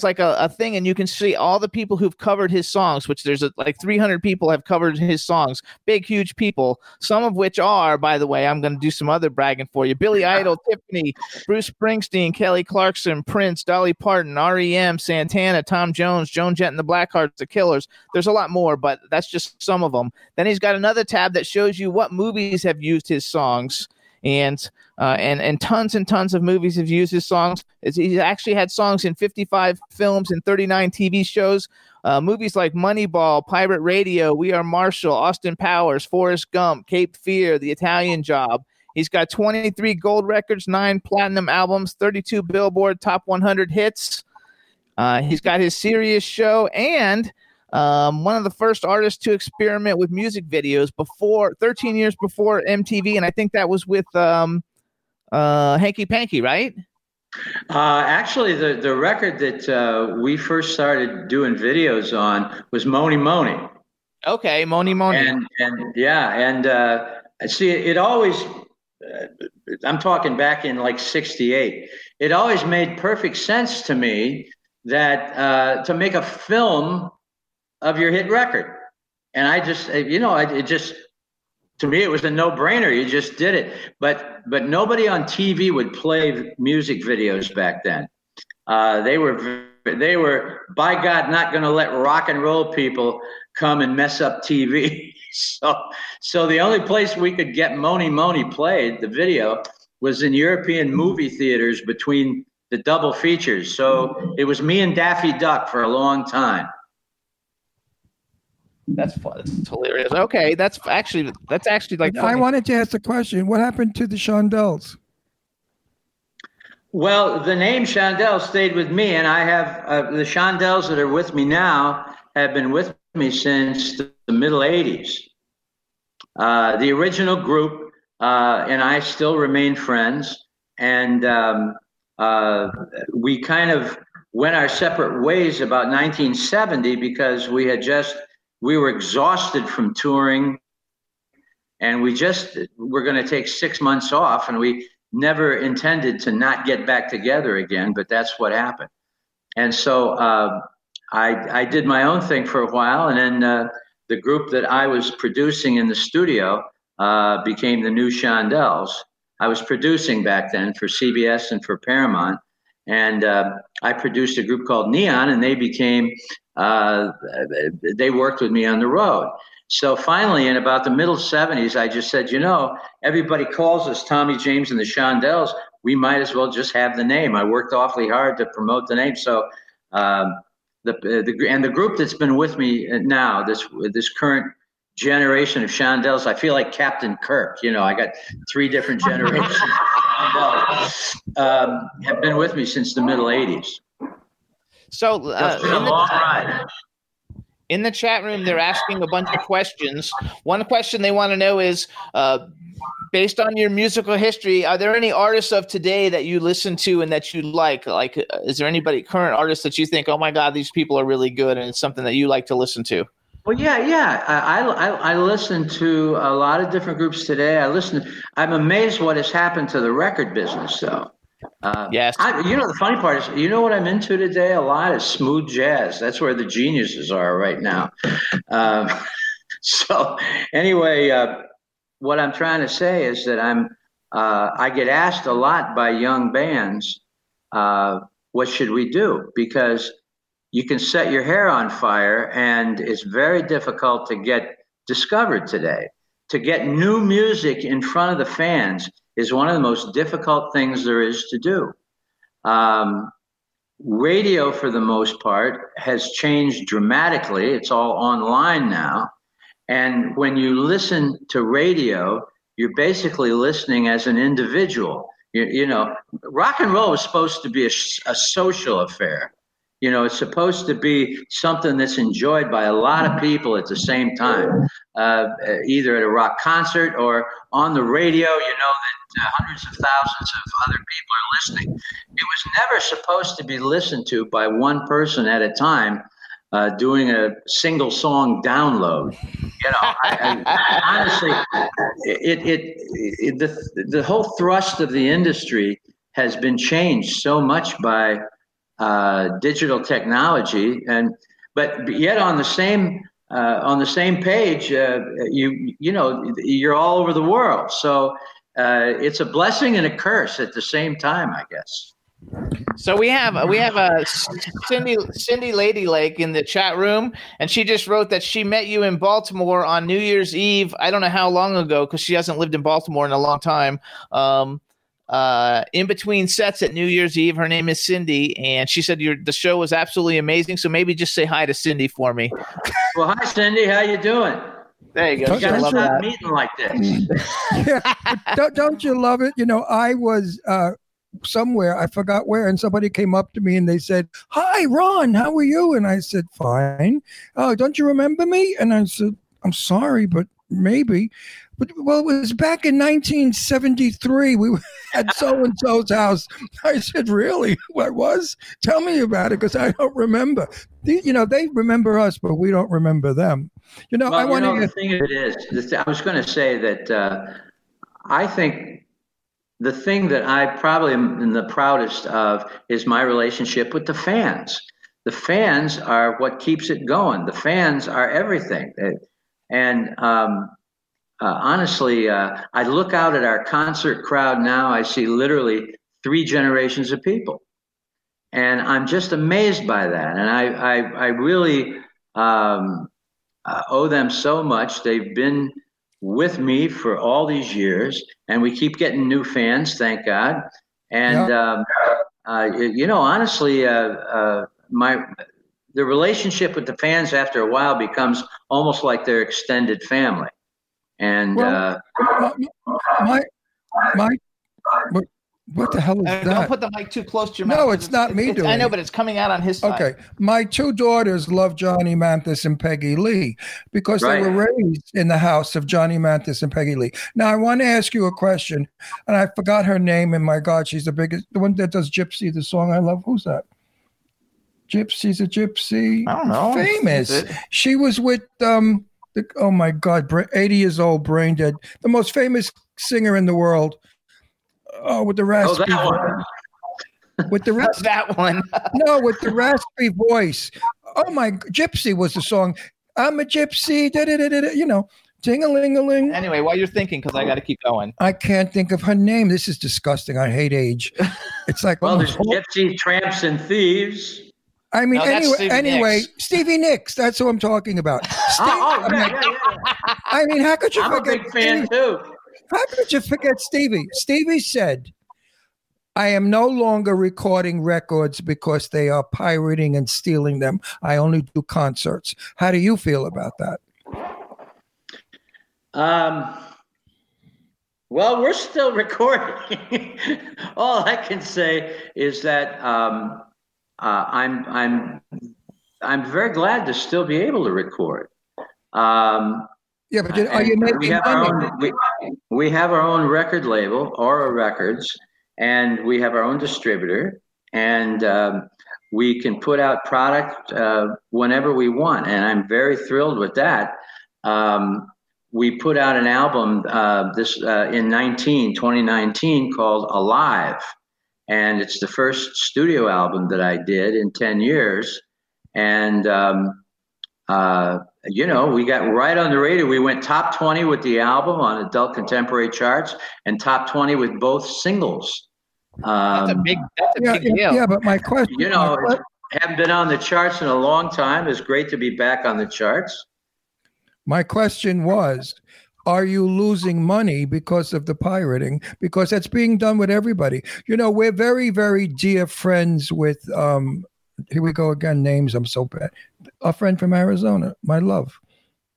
like a thing, and you can see all the people who've covered his songs, which there's like 300 people have covered his songs, big huge people, some of which are, by the way, I'm going to do some other bragging for you, Billy Idol, Tiffany, Bruce Springsteen, Kelly Clarkson, Prince, Dolly Parton, R.E.M., Santana, Tom Jones, Joan Jett and the Blackhearts, The Killers. There's a lot more, but that's just some of them. Then he's got another tab that shows you what movies have used his songs, and tons and tons of movies have used his songs. He's actually had songs in 55 films and 39 TV shows. Movies like Moneyball, Pirate Radio, We Are Marshall, Austin Powers, Forrest Gump, Cape Fear, The Italian Job. He's got 23 gold records, 9 platinum albums, 32 Billboard Top 100 hits. He's got his Sirius show, and one of the first artists to experiment with music videos before 13 years before MTV, and I think that was with Hanky Panky, right? Actually, the record that we first started doing videos on was Money Money. Okay, Money Money. And see, it always. I'm talking back in like '68. It always made perfect sense to me that to make a film of your hit record. And I just, it just, to me, it was a no-brainer. You just did it. But nobody on TV would play music videos back then. They were They were, by God, not going to let rock and roll people come and mess up TV. So the only place we could get Moni Moni played, the video, was in European movie theaters between the double features. So it was me and Daffy Duck for a long time. That's fun. That's hilarious. Okay, that's actually like. I wanted to ask the question: what happened to the Shondells? Well, the name Shondell stayed with me, and I have the Shondells that are with me now have been with me since the middle '80s. The original group and I still remain friends, and we kind of went our separate ways about 1970 because we were exhausted from touring, and we just were going to take 6 months off, and we never intended to not get back together again, but that's what happened. And so I did my own thing for a while, and then the group that I was producing in the studio became the New Shondells. I was producing back then for CBS and for Paramount, and I produced a group called Neon, and they became... they worked with me on the road. So finally, in about the middle 70s, I just said, everybody calls us Tommy James and the Shondells. We might as well just have the name. I worked awfully hard to promote the name. So the group that's been with me now, this current generation of Shondells, I feel like Captain Kirk. I got three different generations of Shondells, have been with me since the middle 80s. So in the chat room, they're asking a bunch of questions. One question they want to know is, based on your musical history, are there any artists of today that you listen to and that you like? Like, is there anybody, current artists that you think, oh my God, these people are really good and it's something that you like to listen to? Well, yeah. I listen to a lot of different groups today. I'm amazed what has happened to the record business, though. Yes. The funny part is, what I'm into today a lot is smooth jazz. That's where the geniuses are right now. So anyway, what I'm trying to say is that I get asked a lot by young bands, what should we do? Because you can set your hair on fire and it's very difficult to get discovered today. To get new music in front of the fans is one of the most difficult things there is to do. Radio, for the most part, has changed dramatically. It's all online now. And when you listen to radio, you're basically listening as an individual. Rock and roll is supposed to be a social affair. It's supposed to be something that's enjoyed by a lot of people at the same time, either at a rock concert or on the radio, that hundreds of thousands of other people are listening. It was never supposed to be listened to by one person at a time doing a single song download. Honestly, the whole thrust of the industry has been changed so much by digital technology, but yet on the same page, you're all over the world. So it's a blessing and a curse at the same time, I guess. So we have a Cindy Lady Lake in the chat room, and she just wrote that she met you in Baltimore on New Year's Eve. I don't know how long ago, because she hasn't lived in Baltimore in a long time. In between sets at New Year's Eve. Her name is Cindy, and she said the show was absolutely amazing. So maybe just say hi to Cindy for me. Well, hi, Cindy. How you doing? There you go. You gotta stop meeting like this. Yeah, don't you love it? I was somewhere, I forgot where, and somebody came up to me and they said, "Hi, Ron, how are you?" And I said, "Fine." "Oh, don't you remember me?" And I said, "I'm sorry, but maybe." Well, it was back in 1973. We were at so-and-so's house. I said, "Really? What was? Tell me about it, because I don't remember." They remember us, but we don't remember them. I want to. The thing it is, I was going to say that I think the thing that I probably am the proudest of is my relationship with the fans. The fans are what keeps it going. The fans are everything, and. Honestly, I look out at our concert crowd now. I see literally three generations of people. And I'm just amazed by that. And I really owe them so much. They've been with me for all these years, and we keep getting new fans, thank God. And, you know, honestly, the relationship with the fans after a while becomes almost like their extended family. And what the hell is that? Don't put the mic too close to your mouth. No, it's not me doing it. I know, but it's coming out on his side. Okay. My two daughters love Johnny Mathis and Peggy Lee because they were raised in the house of Johnny Mathis and Peggy Lee. Now, I want to ask you a question, and I forgot her name, and my God, she's the biggest, the one that does Gypsy, the song I love. Who's that? Gypsy's a gypsy. I don't know. Famous. She was with, oh, my God, 80 years old, brain dead. The most famous singer in the world. Oh, with the raspy voice. With the raspy that one. No, with the raspy voice. Oh, my. Gypsy was the song. I'm a gypsy. Da, da, da, da, you know, ting-a-ling-a-ling. Anyway, while you're thinking, because I got to keep going. I can't think of her name. This is disgusting. I hate age. It's like, well, there's gypsy, tramps, and thieves. I mean, no, anyway, Stevie Nicks. That's who I'm talking about. Yeah. I mean, how could you forget? I'm a big fan, too. How could you forget Stevie? Stevie said, I am no longer recording records because they are pirating and stealing them. I only do concerts. How do you feel about that? Well, we're still recording. All I can say is that I'm very glad to still be able to record. Yeah, but are you making money? We have our own record label, Aura Records, and we have our own distributor, and we can put out product whenever we want, and I'm very thrilled with that. We put out an album in 2019 called Alive, and it's the first studio album that I did in 10 years, and you know, we got right on the radio. We went top 20 with the album on adult contemporary charts and top 20 with both singles. That's a big deal. Yeah, but my question, you know, haven't been on the charts in a long time. It's great to be back on the charts. My question was, are you losing money because of the pirating? Because that's being done with everybody. You know, we're very, very dear friends with, here we go again, names, I'm so bad. A friend from Arizona, my love.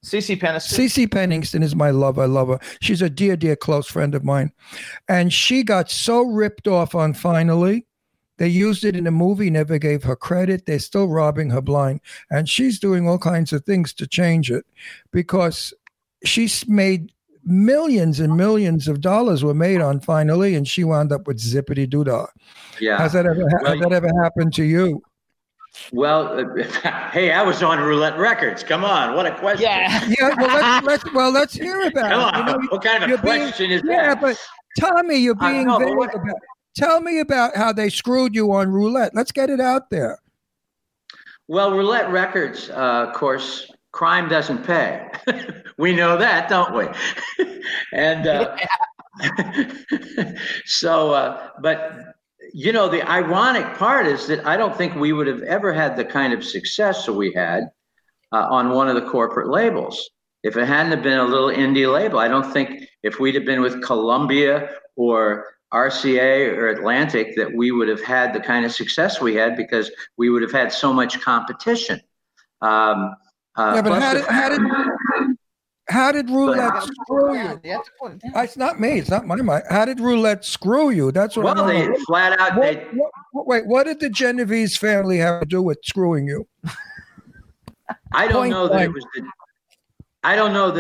Cece Penniston. Cece Penniston is my love. I love her. She's a dear, dear close friend of mine. And she got so ripped off on Finally. They used it in a movie, never gave her credit. They're still robbing her blind. And she's doing all kinds of things to change it because she's made millions and millions of dollars were made on Finally, and she wound up with Zippity Doodah. Yeah. Has that ever happened to you? Well, hey, I was on Roulette Records. Come on, what a question! Yeah. Well, let's hear about it. You know, what kind of a question is that? Yeah, but Tommy, you're being vague about it. Tell me about how they screwed you on Roulette. Let's get it out there. Well, Roulette Records, of course, crime doesn't pay. We know that, don't we? And but. You know, the ironic part is that I don't think we would have ever had the kind of success that we had on one of the corporate labels. If it hadn't been a little indie label, I don't think if we'd have been with Columbia or RCA or Atlantic that we would have had the kind of success we had because we would have had so much competition. How did Roulette screw you? It's not me. It's not my mind. How did Roulette screw you? That's what I'm saying. Well, they flat out. What did the Genovese family have to do with screwing you? I don't know that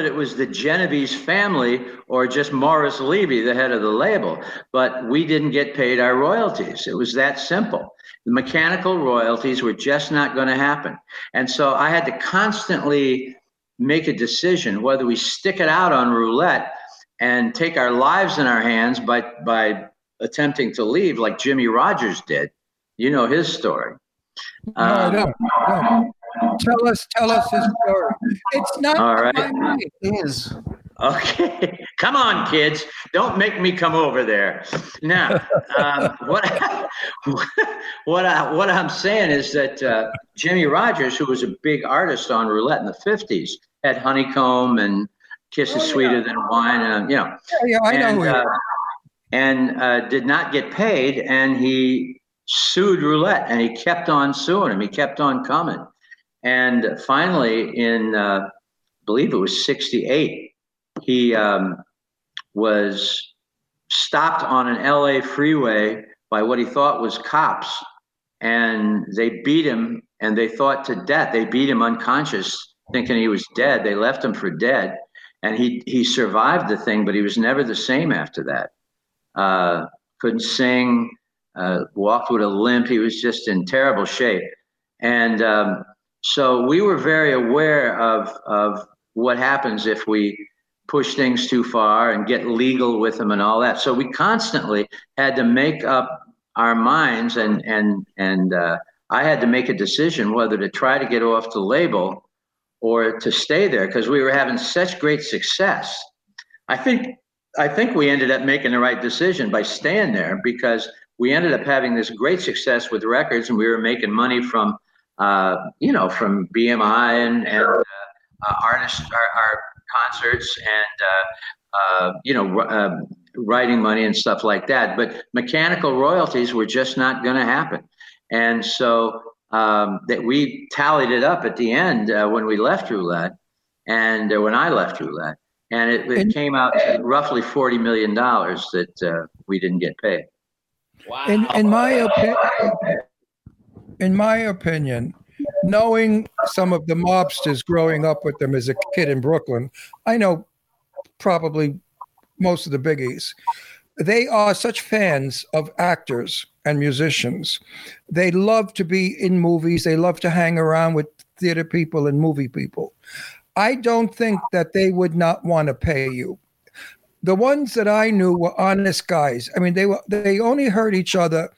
it was the Genovese family or just Morris Levy, the head of the label, but we didn't get paid our royalties. It was that simple. The mechanical royalties were just not going to happen. And so I had to constantly make a decision whether we stick it out on Roulette and take our lives in our hands by attempting to leave like Jimmie Rodgers did. You know his story. No. Tell us his story. It's not all right. It is. Okay. Come on, kids. Don't make me come over there. Now, what I'm saying is that Jimmie Rodgers, who was a big artist on Roulette in the 50s, had Honeycomb and Kisses Sweeter Than Wine. Did not get paid, and he sued Roulette, and he kept on suing him. He kept on coming. And finally, in I believe it was 68, he was stopped on an LA freeway by what he thought was cops, and they beat him, and they thought to death. They beat him unconscious, thinking he was dead. They left him for dead, and he survived the thing, but he was never the same after that. Couldn't sing, walked with a limp. He was just in terrible shape. And so we were very aware of what happens if we push things too far and get legal with them and all that. So we constantly had to make up our minds, and I had to make a decision whether to try to get off the label or to stay there, because we were having such great success. I think we ended up making the right decision by staying there, because we ended up having this great success with records, and we were making money from, from BMI and artists, our concerts, and writing money and stuff like that. But mechanical royalties were just not going to happen. And so that we tallied it up at the end when we left Roulette, and when I left Roulette. And it came out at roughly $40 million that we didn't get paid. Wow. In my opinion, knowing some of the mobsters, growing up with them as a kid in Brooklyn, I know probably most of the biggies. They are such fans of actors and musicians. They love to be in movies. They love to hang around with theater people and movie people. I don't think that they would not want to pay you. The ones that I knew were honest guys. I mean, they only hurt each other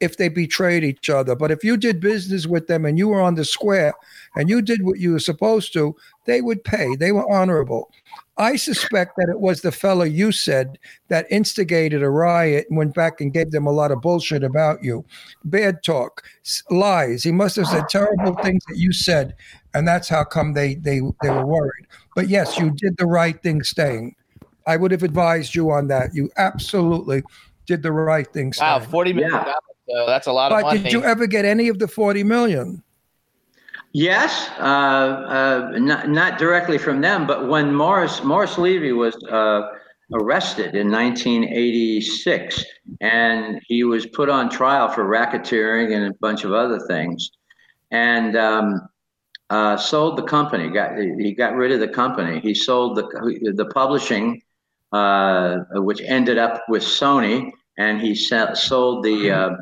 if they betrayed each other. But if you did business with them and you were on the square and you did what you were supposed to, they would pay. They were honorable. I suspect that it was the fella you said that instigated a riot and went back and gave them a lot of bullshit about you. Bad talk, lies. He must have said terrible things that you said, and that's how come they were worried. But yes, you did the right thing staying. I would have advised you on that. You absolutely did the right thing staying. Wow, $40 million. Yeah. So that's a lot of money. But did you ever get any of the $40 million? Yes, not directly from them, but when Morris Levy was arrested in 1986, and he was put on trial for racketeering and a bunch of other things, and sold the company. He got rid of the company. He sold the publishing, which ended up with Sony, and he sold the.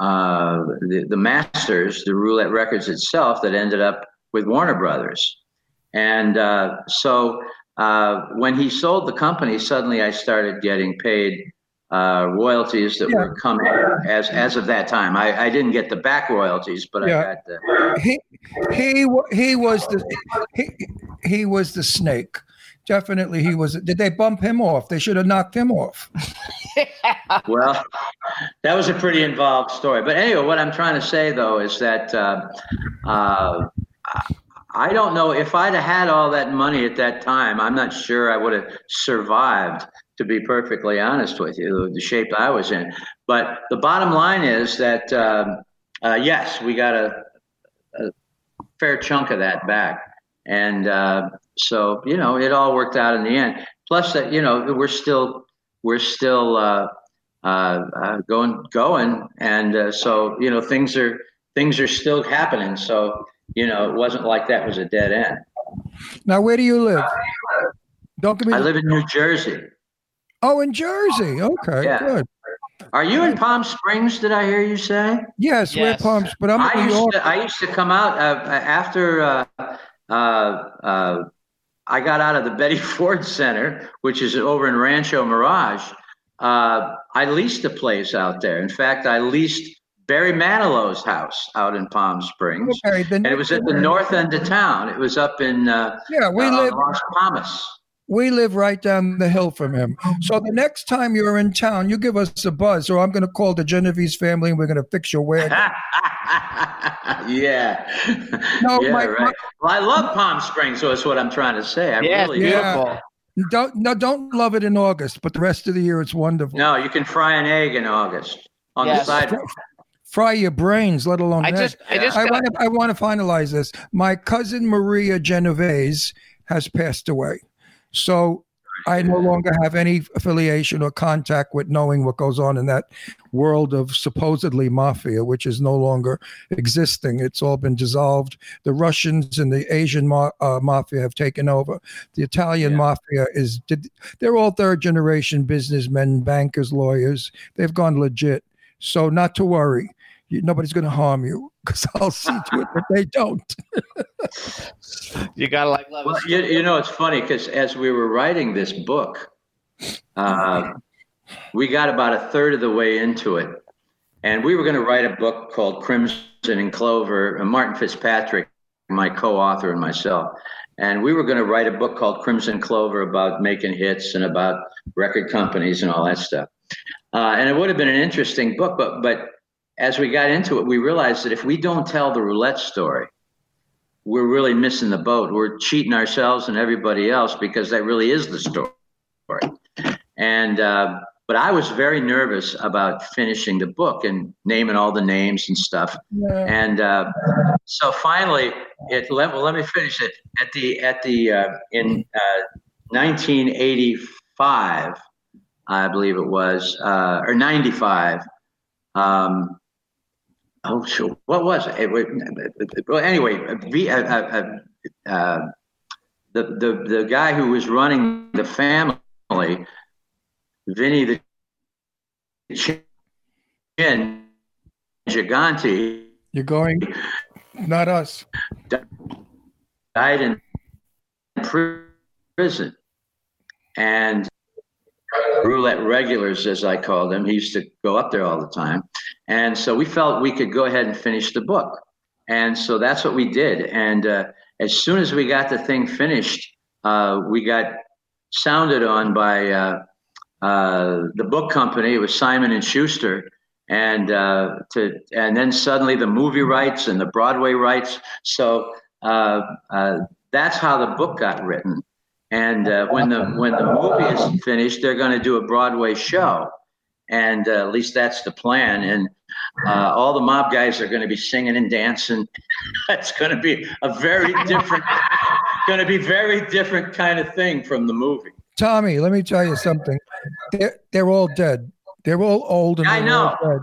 The masters, the Roulette Records itself, that ended up with Warner Brothers. And so when he sold the company, suddenly I started getting paid royalties that were coming as of that time. I didn't get the back royalties, but I got the. He was the snake. Definitely, he was. Did they bump him off? They should have knocked him off. Well, that was a pretty involved story. But anyway, what I'm trying to say, though, is that I don't know if I'd have had all that money at that time. I'm not sure I would have survived, to be perfectly honest with you, the shape I was in. But the bottom line is that, yes, we got a fair chunk of that back. And so, it all worked out in the end. Plus that, we're still going. And so, things are still happening. So, it wasn't like that was a dead end. Now, where do you live? Don't give me. I live in New Jersey. Oh, in Jersey. Okay, good. Are you in Palm Springs? Did I hear you say? Yes, we're in Palm Springs. But I'm in New York. I used to come out after. I got out of the Betty Ford Center, which is over in Rancho Mirage. I leased a place out there. In fact, I leased Barry Manilow's house out in Palm Springs. Okay, and it was at the north end of town. It was up in Las Palmas. We live right down the hill from him. So the next time you're in town, you give us a buzz, or I'm going to call the Genovese family and we're going to fix your weird. Right. Well, I love Palm Springs, so that's what I'm trying to say. Beautiful. Don't love it in August, but the rest of the year it's wonderful. No, you can fry an egg in August on the sidewalk. Fry your brains, let alone that. I want to finalize this. My cousin Maria Genovese has passed away. So I no longer have any affiliation or contact with knowing what goes on in that world of supposedly mafia, which is no longer existing. It's all been dissolved. The Russians and the Asian mafia have taken over. The Italian mafia is, they're all third generation businessmen, bankers, lawyers. They've gone legit. So not to worry. Nobody's going to harm you because I'll see to it that they don't. You got to like love us. Well, you know, it's funny because as we were writing this book, we got about a third of the way into it. And we were going to write a book called Crimson and Clover, and Martin Fitzpatrick, my co-author, and myself. And we were going to write a book called Crimson Clover about making hits and about record companies and all that stuff. And it would have been an interesting book, but as we got into it, we realized that if we don't tell the roulette story, we're really missing the boat. We're cheating ourselves and everybody else because that really is the story. And but I was very nervous about finishing the book and naming all the names and stuff. Yeah. And so finally, let me finish it. In 1985, I believe it was, or 95. What was it? The guy who was running the family, Vinny the Chin Gigante. You're going, not us. Died in prison, and roulette regulars, as I called them, he used to go up there all the time. And so we felt we could go ahead and finish the book. And so that's what we did. And as soon as we got the thing finished, we got sounded on by the book company. It was Simon and Schuster. And then suddenly the movie rights and the Broadway rights. So that's how the book got written. And when the movie is finished, they're going to do a Broadway show. And at least that's the plan. And all the mob guys are going to be singing and dancing. That's going to be very different kind of thing from the movie. Tommy, let me tell you something. They're all dead. They're all old. And I know. Dead.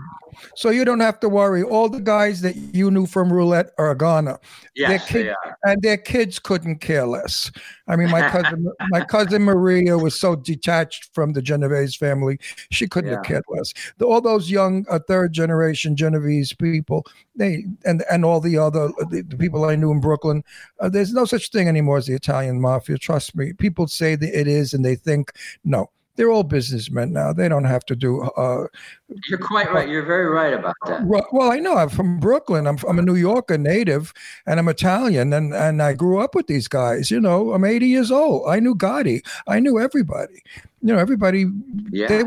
So you don't have to worry. All the guys that you knew from roulette are gone. Yes, they are. And their kids couldn't care less. I mean, my cousin Maria was so detached from the Genovese family. She couldn't have cared less. All those young third generation Genovese people, and all the other the people I knew in Brooklyn, there's no such thing anymore as the Italian mafia. Trust me. People say that it is, and they think, no. They're all businessmen now. They don't have to do. You're quite right. You're very right about that. Well, I know. I'm from Brooklyn. I'm a New Yorker native, and I'm Italian, and I grew up with these guys. You know, I'm 80 years old. I knew Gotti. I knew everybody. You know, everybody. Yeah.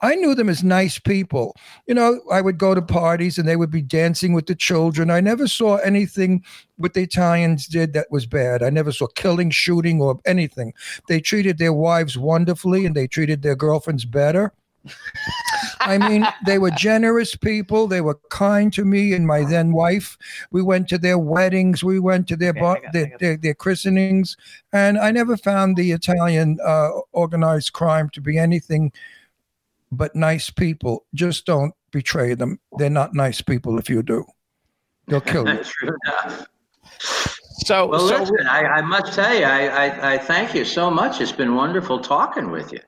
I knew them as nice people. You know, I would go to parties, and they would be dancing with the children. I never saw anything what the Italians did that was bad. I never saw killing, shooting, or anything. They treated their wives wonderfully, and they treated their girlfriends better. I mean, they were generous people. They were kind to me and my then wife. We went to their weddings. We went to their christenings. And I never found the Italian organized crime to be anything but nice people. Just don't betray them. They're not nice people if you do. They'll kill you. True enough. So listen, I must tell you, I thank you so much. It's been wonderful talking with you.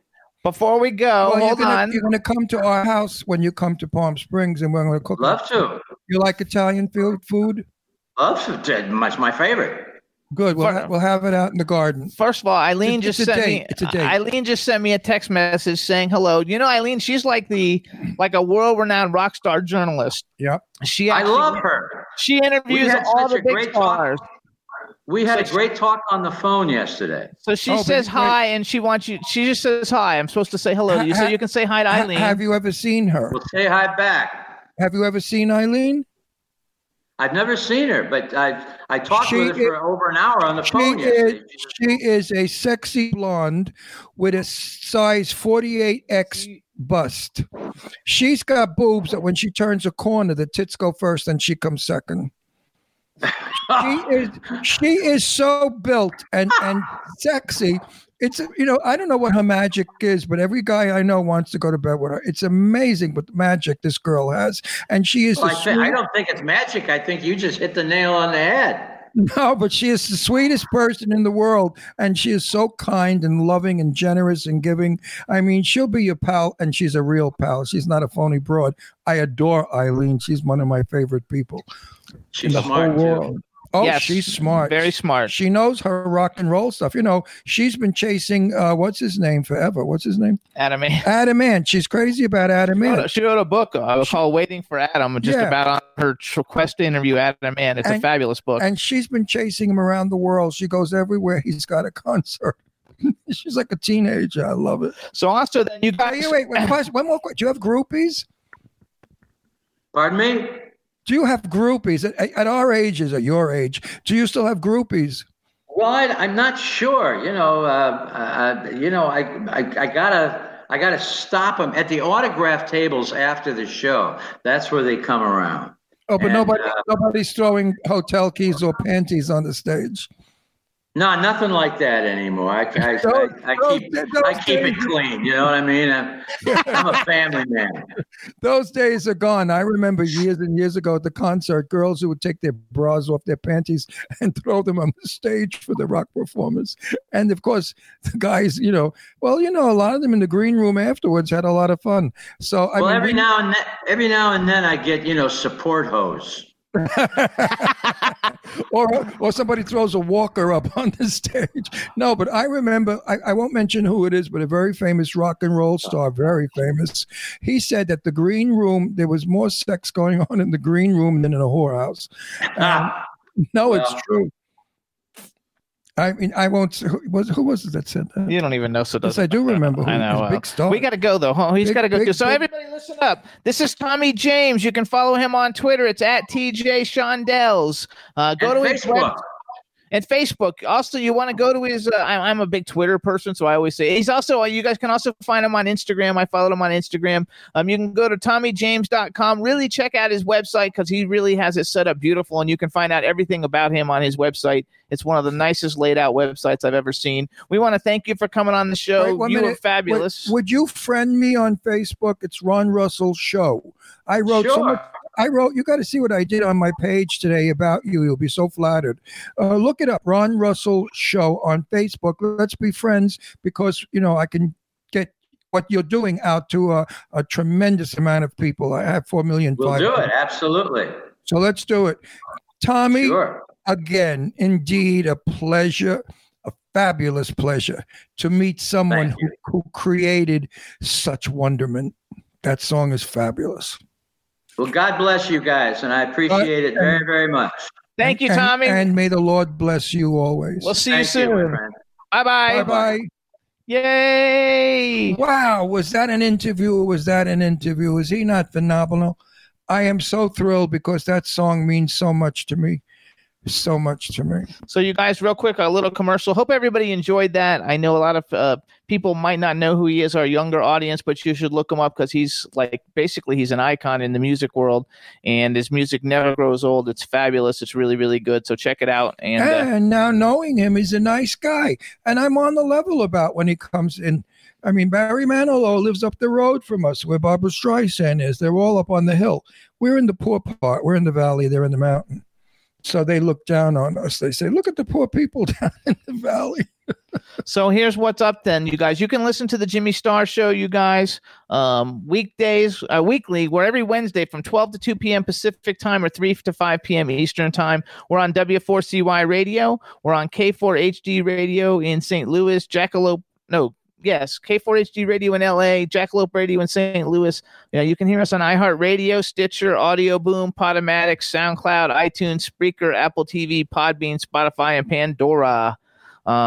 Before we go, you're going to come to our house when you come to Palm Springs, and we're going to cook. Love to. You like Italian food? Love to. My favorite. Good. We'll have it out in the garden. First of all, Eileen just sent me a text message saying hello. You know, Eileen, she's like a world-renowned rock star journalist. Yeah. I love her. She interviews all the big stars. We had a great talk on the phone yesterday. So she says hi, and she wants you. She just says hi. I'm supposed to say hello to you, so you can say hi to Eileen. Have you ever seen her? Well, say hi back. Have you ever seen Eileen? I've never seen her, but I talked with her for over an hour on the phone yesterday. She is a sexy blonde with a size 48X bust. She's got boobs that when she turns a corner, the tits go first, and she comes second. She is so built and sexy. It's, you know, I don't know what her magic is, but every guy I know wants to go to bed with her. It's amazing what magic this girl has, and she is. I don't think it's magic. I think you just hit the nail on the head. No, but she is the sweetest person in the world, and she is so kind and loving and generous and giving. I mean, she'll be your pal, and she's a real pal. She's not a phony broad. I adore Eileen. She's one of my favorite people. She's smart, too. Oh, yes, she's smart. Very smart. She knows her rock and roll stuff. You know, she's been chasing, what's his name forever? What's his name? Adam Ant. Adam Ant. She's crazy about Adam Ant. She wrote a book called Waiting for Adam, just about on her quest to interview Adam Ant. It's a fabulous book. And she's been chasing him around the world. She goes everywhere he's got a concert. She's like a teenager. I love it. So also, then you guys. One more question. Do you have groupies? Pardon me? Do you have groupies at our ages, at your age? Do you still have groupies? Well, I'm not sure. You know, I gotta stop them at the autograph tables after the show. That's where they come around. Oh, but nobody's throwing hotel keys or panties on the stage. No, nothing like that anymore. I keep it clean. You know what I mean? I'm a family man. Those days are gone. I remember years and years ago at the concert, girls who would take their bras off their panties and throw them on the stage for the rock performance. And of course, the guys, a lot of them in the green room afterwards had a lot of fun. So every now and then, I get support hose. or somebody throws a walker up on the stage. No, but I remember, I won't mention who it is, but a very famous rock and roll star, very famous. He said that the green room, there was more sex going on in the green room than in a whorehouse. No, it's true. I mean, I won't. Who was it that said that? You don't even know. So yes, I do remember. I know. Big star. We got to go, though. He's got to go. So everybody listen up. This is Tommy James. You can follow him on Twitter. It's @TJ Shondells. Go to his Facebook. And Facebook. Also, you want to go to his I'm a big Twitter person, so I always say he's also you guys can also find him on Instagram. I followed him on Instagram. You can go to TommyJames.com. Really check out his website because he really has it set up beautiful, and you can find out everything about him on his website. It's one of the nicest laid out websites I've ever seen. We want to thank you for coming on the show. Wait, you were fabulous. Would you friend me on Facebook? It's Ron Russell Show. You got to see what I did on my page today about you. You'll be so flattered. Look it up, Ron Russell Show on Facebook. Let's be friends because, I can get what you're doing out to a tremendous amount of people. I have 4 million. We'll do it. Absolutely. So let's do it. Tommy, again, indeed, a pleasure. A fabulous pleasure to meet someone who created such wonderment. That song is fabulous. Well, God bless you guys, and I appreciate it very, very much. Thank you, Tommy. And may the Lord bless you always. We'll see you soon. Bye-bye. Bye-bye. Yay! Wow, was that an interview? Is he not phenomenal? I am so thrilled because that song means so much to me. So you guys, real quick, a little commercial. Hope everybody enjoyed that. I know a lot of people might not know who he is, our younger audience, but you should look him up because he's basically an icon in the music world, and his music never grows old. It's fabulous. It's really, really good. So check it out. And now knowing him, he's a nice guy, and I'm on the level about when he comes in. I mean, Barry Manilow lives up the road from us where Barbara Streisand is. They're all up on the hill. We're in the poor part. We're in the valley. They're in the mountain. So they look down on us. They say, look at the poor people down in the valley. So here's what's up then, you guys. You can listen to the Jimmy Star Show, you guys, weekly. We're every Wednesday from 12 to 2 p.m. Pacific time or 3 to 5 p.m. Eastern time. We're on W4CY Radio. We're on K4HD Radio in St. Louis, Jackalope. No. yes, K4HD Radio in LA, Jackalope Radio in St. Louis. You know, you can hear us on iHeartRadio, Stitcher, Audio Boom, Podomatic, SoundCloud, iTunes, Spreaker, Apple TV, Podbean, Spotify, and Pandora. We're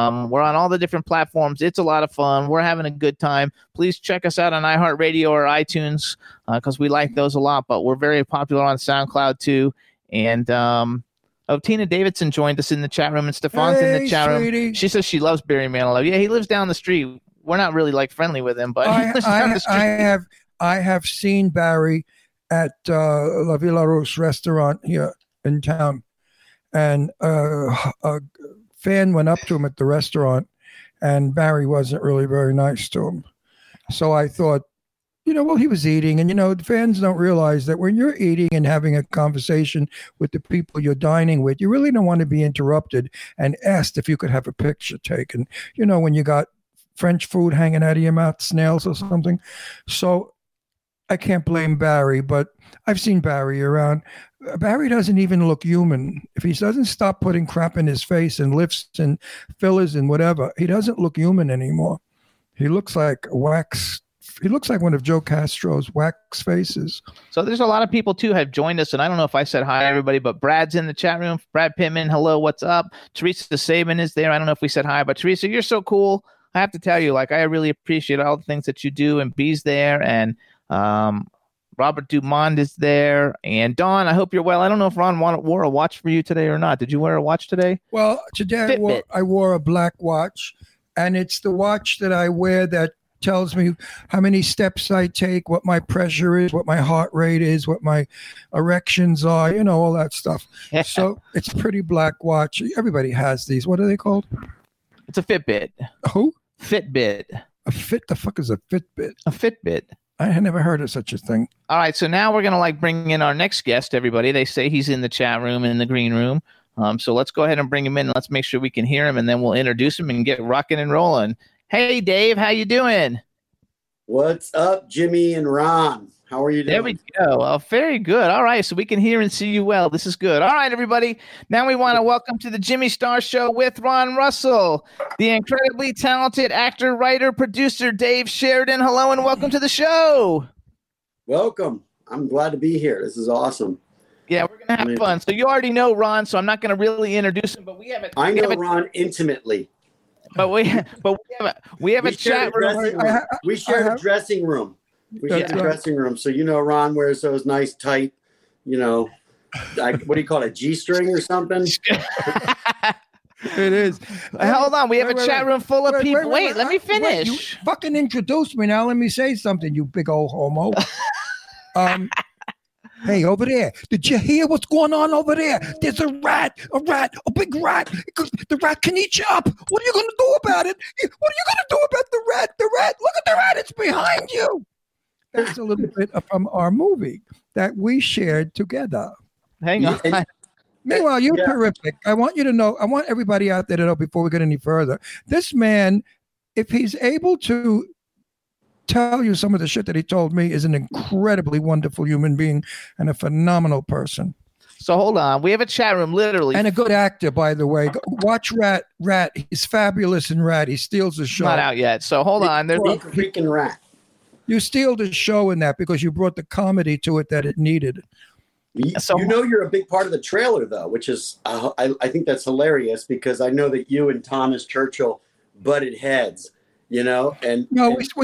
on all the different platforms. It's a lot of fun. We're having a good time. Please check us out on iHeartRadio or iTunes because we like those a lot, but we're very popular on SoundCloud too. And Tina Davidson joined us in the chat room, and Stefan's in the chat room. She says she loves Barry Manilow. Yeah, he lives down the street. We're not really like friendly with him, but he lives down the street. I have seen Barry at La Villa Rose restaurant here in town, and Fan went up to him at the restaurant, and Barry wasn't really very nice to him. So I thought, he was eating. And, fans don't realize that when you're eating and having a conversation with the people you're dining with, you really don't want to be interrupted and asked if you could have a picture taken. When you got French food hanging out of your mouth, snails or something. So I can't blame Barry, but I've seen Barry around. Barry doesn't even look human. If he doesn't stop putting crap in his face and lifts and fillers and whatever, he doesn't look human anymore. He looks like wax. He looks like one of Joe Castro's wax faces. So there's a lot of people, too, have joined us. And I don't know if I said hi, everybody, but Brad's in the chat room. Brad Pittman, hello, what's up? Teresa Sabin is there. I don't know if we said hi, but Teresa, you're so cool. I have to tell you, I really appreciate all the things that you do. And B's there. And Robert Dumond is there. And Don, I hope you're well. I don't know if Ron wore a watch for you today or not. Did you wear a watch today? Well, today I wore a black watch. And it's the watch that I wear that tells me how many steps I take, what my pressure is, what my heart rate is, what my erections are, all that stuff. Yeah. So it's a pretty black watch. Everybody has these. What are they called? It's a Fitbit. Who? Fitbit. The fuck is a Fitbit? A Fitbit. I had never heard of such a thing. All right, so now we're going to bring in our next guest, everybody. They say he's in the chat room and in the green room. So let's go ahead and bring him in. Let's make sure we can hear him, and then we'll introduce him and get rocking and rolling. Hey, Dave, how you doing? What's up, Jimmy and Ron? How are you doing? There we go. Oh, very good. All right, so we can hear and see you well. This is good. All right, everybody. Now we want to welcome to the Jimmy Star Show with Ron Russell, the incredibly talented actor, writer, producer, Dave Sheridan. Hello and welcome to the show. Welcome. I'm glad to be here. This is awesome. Yeah, we're going to have fun. So you already know Ron, so I'm not going to really introduce him, but we have a... Ron intimately. But we have a chat room. We share a dressing room. We share a dressing room. So, Ron wears those nice tight, what do you call it, a G-string or something? It is. Hold on. We have a chat room full of people. Wait, let me finish. You fucking introduced me. Now let me say something, you big old homo. Hey, over there, did you hear what's going on over there? There's a big rat. The rat can eat you up. What are you going to do about it? What are you going to do about the rat? The rat, look at the rat. It's behind you. That's a little bit from our movie that we shared together. Hang on. Meanwhile, you're terrific. I want you to know, I want everybody out there to know before we get any further. This man, if he's able to tell you some of the shit that he told me, is an incredibly wonderful human being and a phenomenal person. So hold on. We have a chat room, literally. And a good actor, by the way. Watch Rat. He's fabulous in Rat. He steals the show. Not out yet. So hold on. There's a freaking Rat. You steal the show in that because you brought the comedy to it that it needed. You're a big part of the trailer, though, which is, I think that's hilarious because I know that you and Thomas Churchill butted heads. We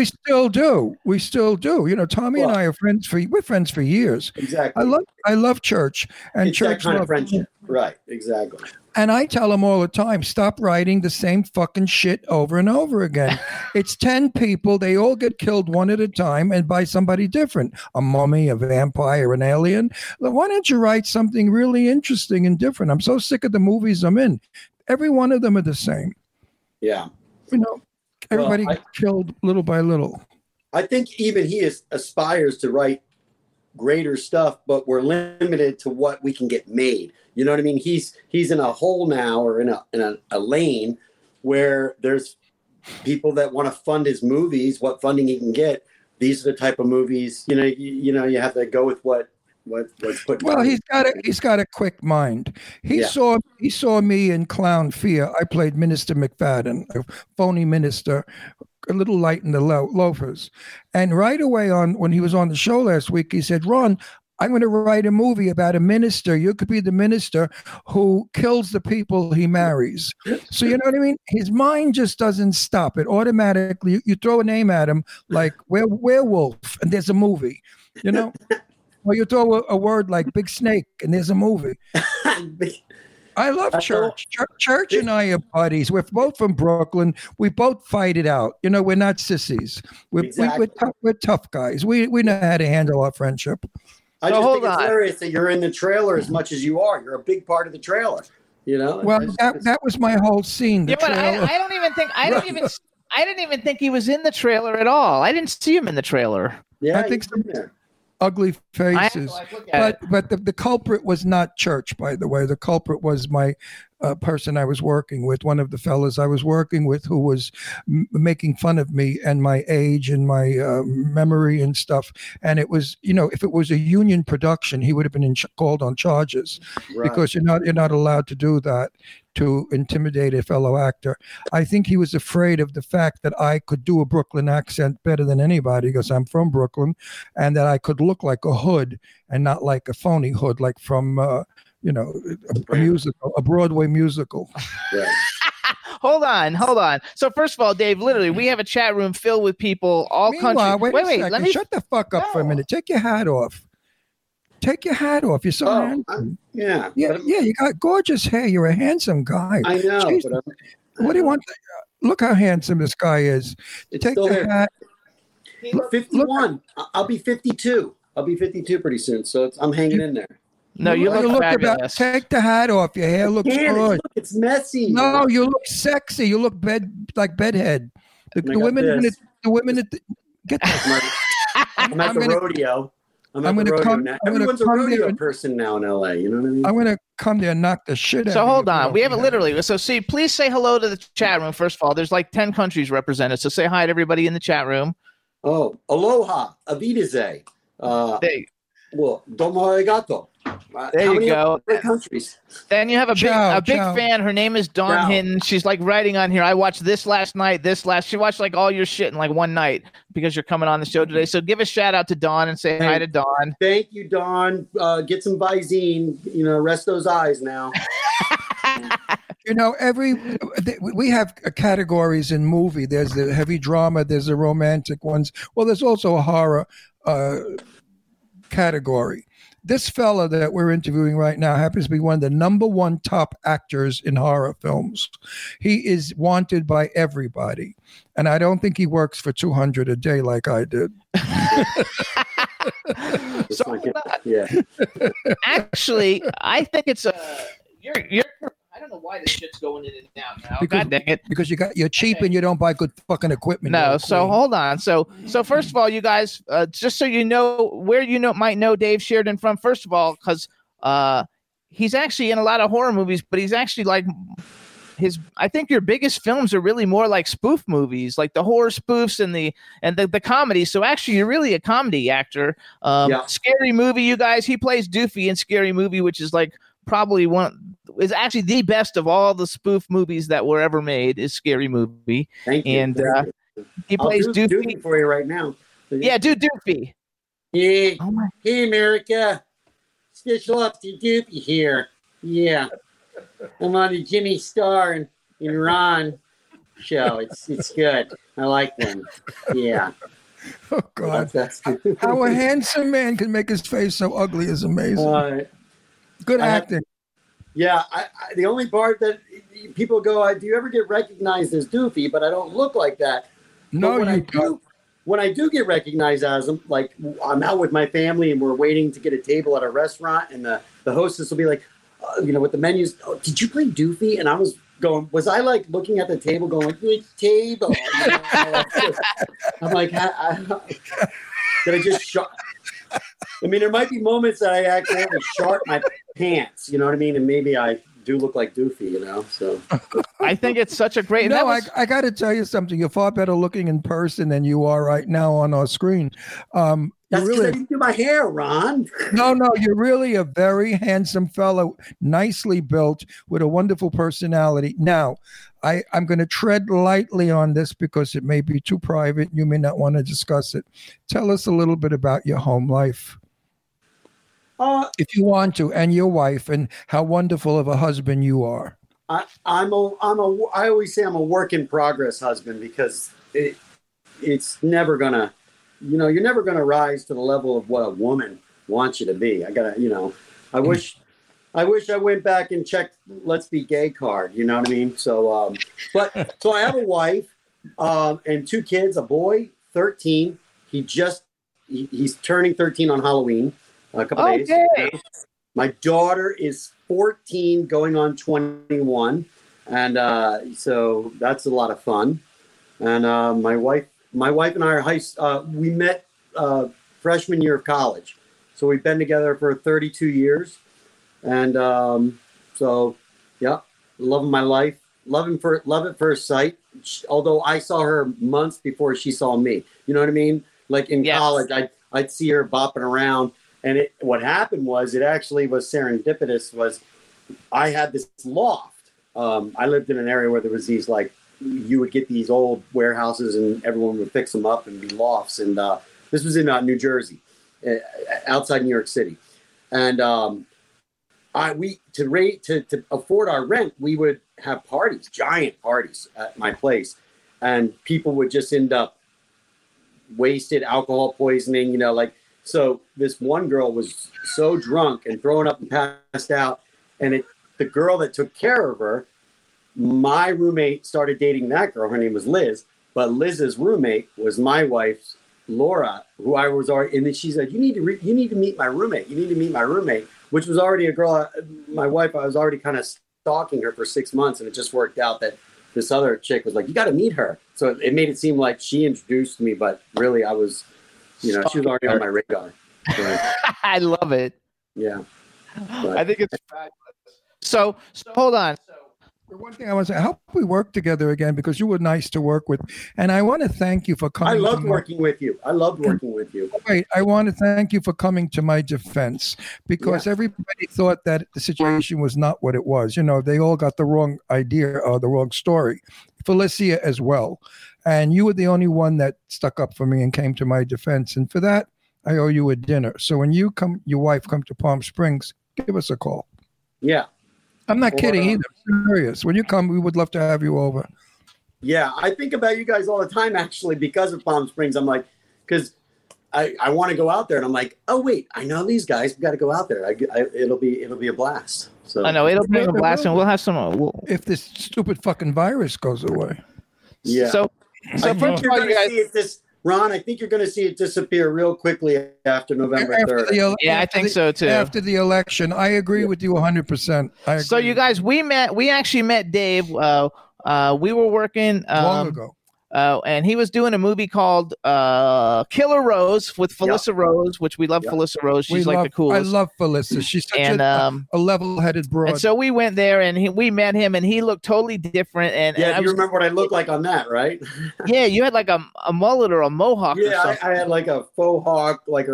still do. We still do. Tommy and I are friends we're friends for years. Exactly. I love Church and it's Church that kind of friendship. Right. Exactly. And I tell him all the time, stop writing the same fucking shit over and over again. It's 10 people. They all get killed one at a time and by somebody different, a mummy, a vampire, an alien. Why don't you write something really interesting and different? I'm so sick of the movies I'm in. Every one of them are the same. Yeah. Everybody killed little by little. I think even he aspires to write greater stuff, but we're limited to what we can get made. You know what I mean? He's in a hole now, or in a lane where there's people that want to fund his movies. What funding he can get? These are the type of movies. You have to go with what's put. Well, he's got a quick mind. He saw me in Clown Fear. I played Minister McFadden, a phony minister a little light in the loafers. And right away on when he was on the show last week, he said, Ron, I'm going to write a movie about a minister. You could be the minister who kills the people he marries. So you know what I mean? His mind just doesn't stop. It automatically, you throw a name at him like werewolf and there's a movie, you know? Or you throw a word like big snake and there's a movie. I love church. Church and I are buddies. We're both from Brooklyn. We both fight it out. You know, we're not sissies. We're tough guys. We know how to handle our friendship. I just think it's hilarious that you're in the trailer as much as you are. You're a big part of the trailer, you know. Well, that was my whole scene. Yeah, but I didn't even think he was in the trailer at all. I didn't see him in the trailer. Yeah, I think some ugly faces. But the culprit was not Church, by the way. The culprit was my person I was working with, one of the fellas I was working with, who was making fun of me and my age and my memory and stuff. And it was, you know, if it was a union production, he would have been called on charges, right? Because you're not allowed to do that, to intimidate a fellow actor. I think he was afraid of the fact that I could do a Brooklyn accent better than anybody because I'm from Brooklyn, and that I could look like a hood and not like a phony hood, like from a Broadway musical. Yeah. Hold on. So first of all, Dave, literally, we have a chat room filled with people, all country. Wait, let me shut the fuck up for a minute. Take your hat off. You're so handsome. Yeah. You got gorgeous hair. You're a handsome guy. I know. What do you want? Look how handsome this guy is. Take the hat. Look, 51. I'll be 52. Pretty soon. So I'm hanging in there. No, you look fabulous. Take the hat off. Your hair looks good. It's messy. No, you look sexy. You look bedhead. Get that. I'm at the rodeo. Everyone's a rodeo person now in LA. You know what I mean? I'm going to come there and knock the shit out. So hold on. We have it literally. So see, please say hello to the chat room. First of all, there's like 10 countries represented. So say hi to everybody in the chat room. Oh, aloha, avidase. Well, domo arigato. There you go. Then you have a big fan. Her name is Dawn Hinton. She's like writing on here, I watched this last night. She watched like all your shit in like one night because you're coming on the show today. So give a shout out to Dawn and say hi to Dawn. Thank you, Dawn. Get some Visine. You know, rest those eyes now. You know, we have categories in movie. There's the heavy drama. There's the romantic ones. Well, there's also a horror category. This fella that we're interviewing right now happens to be one of the number one top actors in horror films. He is wanted by everybody. And I don't think he works for $200 a day like I did. Actually, I think it's I don't know why this shit's going in and out now. God dang it. Because you're cheap and you don't buy good fucking equipment. No, so hold on. So first of all, you guys, just so you know where might know Dave Sheridan from, first of all, because he's actually in a lot of horror movies, but he's actually like I think your biggest films are really more like spoof movies, like the horror spoofs and the comedy. So actually, you're really a comedy actor. Scary Movie, you guys, he plays Doofy in Scary Movie, which is like probably is actually the best of all the spoof movies that were ever made is Scary Movie. Thank you. And he plays Doofy for you right now. So yeah, do Doofy. Yeah. Oh my. Hey, America. Special up to Doofy here. Yeah. I'm on the Jimmy Star and Ron show. It's good. I like them. Yeah. Oh, God. That's how a handsome man can make his face so ugly is amazing. Good acting. The only part that people go, do you ever get recognized as Doofy? But I don't look like that. No, when I do get recognized as them, like I'm out with my family and we're waiting to get a table at a restaurant, and the hostess will be like, with the menus, did you play Doofy? And I was going, was I like looking at the table going, which table? I'm like, did I just shut? I mean, there might be moments that I actually short my pants, you know what I mean? And maybe I do look like Doofy, you know? So I think it's such a great... No, I got to tell you something. You're far better looking in person than you are right now on our screen. That's because I didn't do my hair, Ron. No, you're really a very handsome fellow, nicely built, with a wonderful personality. Now, I'm going to tread lightly on this because it may be too private. You may not want to discuss it. Tell us a little bit about your home life, if you want to, and your wife, and how wonderful of a husband you are. I always say I'm a work in progress husband because it's never going to. You know, you're never going to rise to the level of what a woman wants you to be. I wish I went back and checked Let's Be Gay card. You know what I mean? So, so I have a wife and two kids, a boy, 13. He's turning 13 on Halloween, a couple days. My daughter is 14 going on 21. And so that's a lot of fun. And my wife and I are we met freshman year of college. So we've been together for 32 years. And loving my life, love at first sight. Although I saw her months before she saw me. You know what I mean? Like in college, I'd see her bopping around. And what happened was it actually was serendipitous was I had this loft. I lived in an area where there was these you would get these old warehouses and everyone would fix them up and be lofts. And this was in New Jersey, outside New York City. And to afford our rent, we would have parties, giant parties at my place. And people would just end up wasted, alcohol poisoning, so this one girl was so drunk and throwing up and passed out. And the girl that took care of her, my roommate started dating that girl. Her name was Liz, but Liz's roommate was my wife, Laura, who I was already. And then she said, "You need to meet my roommate," which was already a girl. My wife, I was already kind of stalking her for 6 months, and it just worked out that this other chick was like, "You got to meet her." So it made it seem like she introduced me, but really, I was, she was already on my radar. Right? I love it. Yeah, I think it's fabulous. So hold on. The one thing I want to say, I hope we work together again because you were nice to work with. And I want to thank you for coming. I loved working with you. Right. I want to thank you for coming to my defense because everybody thought that the situation was not what it was. They all got the wrong idea or the wrong story. Felissa as well. And you were the only one that stuck up for me and came to my defense. And for that, I owe you a dinner. So when you come, your wife come to Palm Springs, give us a call. Yeah. I'm not kidding either. I'm serious. When you come, we would love to have you over. Yeah, I think about you guys all the time, actually, because of Palm Springs. I'm like, because I want to go out there, and I'm like, oh wait, I know these guys. We got to go out there. It'll be a blast. So I know it'll be a blast, and we'll have some. If this stupid fucking virus goes away. Yeah. So I think you're gonna see it Ron, I think you're going to see it disappear real quickly after November 3rd. I think so, too. After the election. I agree with you 100%. So you guys, we actually met Dave. We were working long ago. And he was doing a movie called Killer Rose with Felissa Rose, which we love Felissa Rose. She's the coolest. I love Felissa. She's such a level-headed broad. And so we went there, and we met him, and he looked totally different. And, you remember what I looked like on that, right? Yeah, you had like a mullet or a mohawk or something. Yeah, I had like a faux hawk, like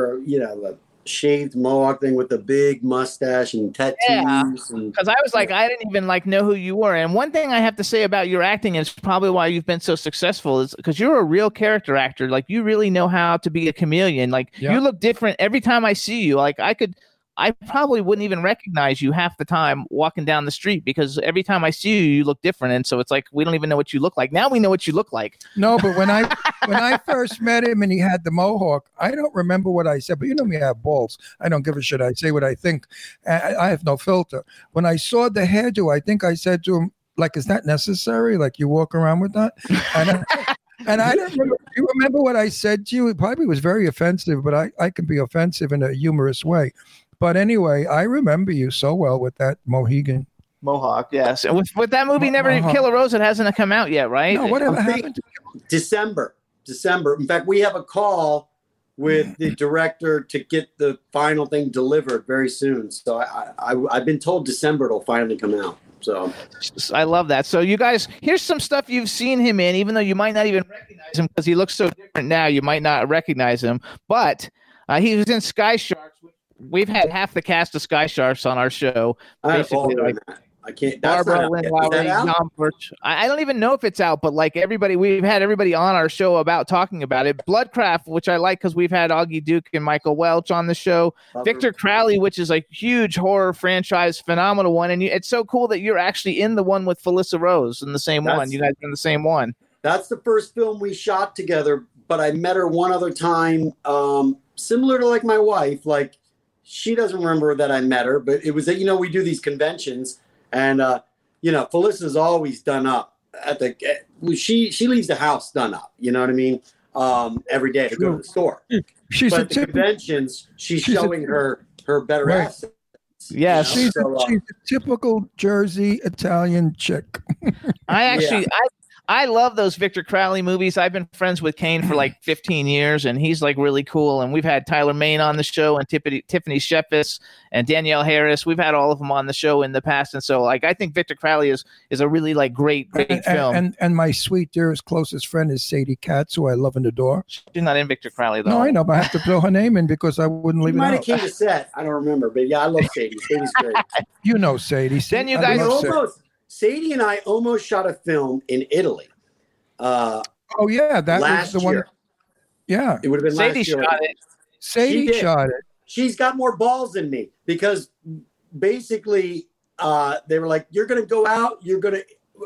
shaved mohawk thing with the big mustache and tattoos. Because I was like, I didn't even know who you were. And one thing I have to say about your acting is probably why you've been so successful is because you're a real character actor. Like you really know how to be a chameleon. You look different every time I see you. I probably wouldn't even recognize you half the time walking down the street because every time I see you, you look different. And so it's like, we don't even know what you look like. Now we know what you look like. No, but when I first met him and he had the mohawk, I don't remember what I said, but me, I have balls. I don't give a shit. I say what I think. I have no filter. When I saw the hairdo, I think I said to him, is that necessary? You walk around with that? And I don't remember. Do you remember what I said to you? It probably was very offensive, but I can be offensive in a humorous way. But anyway, I remember you so well with that Mohawk, yes. And with that movie, Killer Rose, it hasn't come out yet, right? No, whatever happened to December. In fact, we have a call with the director to get the final thing delivered very soon. So I've been told December it'll finally come out. So I love that. So you guys, here's some stuff you've seen him in, even though you might not even recognize him because he looks so different now. You might not recognize him, but He was in Sky Sharks. We've had half the cast of Sky Sharks on our show. Basically, I can't. Barbara Lynn Lowry, John Birch. I don't even know if it's out, but like everybody, we've had everybody on our show about talking about it. Bloodcraft, which I like because we've had Augie Duke and Michael Welch on the show. Victor Crowley, which is a huge horror franchise, phenomenal one, and it's so cool that you're actually in the one with Felissa Rose in the same one. You guys are in the same one. That's the first film we shot together, but I met her one other time, similar to like my wife. Like she doesn't remember that I met her, but it was that, you know, we do these conventions. And, you know, Felissa's always done up at the, she leaves the house done up, you know what I mean? Every day to go to the store. She's but at the conventions, she's showing her better assets. Yeah, she's a typical Jersey Italian chick. I actually, I love those Victor Crowley movies. I've been friends with Kane for like 15 years, and he's like really cool. And we've had Tyler Main on the show, and Tiffany Shepis and Danielle Harris. We've had all of them on the show in the past. And so like, I think Victor Crowley is a really like great film. And my sweet, dearest, closest friend is Sadie Katz, who I love and adore. She's not in Victor Crowley, though. No, I know, but I have to throw her name in because I wouldn't leave it out. She might have came to set. I don't remember, but yeah, I love Sadie. Sadie's great. You know Sadie. Then you guys almost... Sadie and I almost shot a film in Italy. That was the one. Yeah. It would have been Sadie last year. Sadie shot it. She's got more balls than me because basically they were like, you're going to go out. You're going to,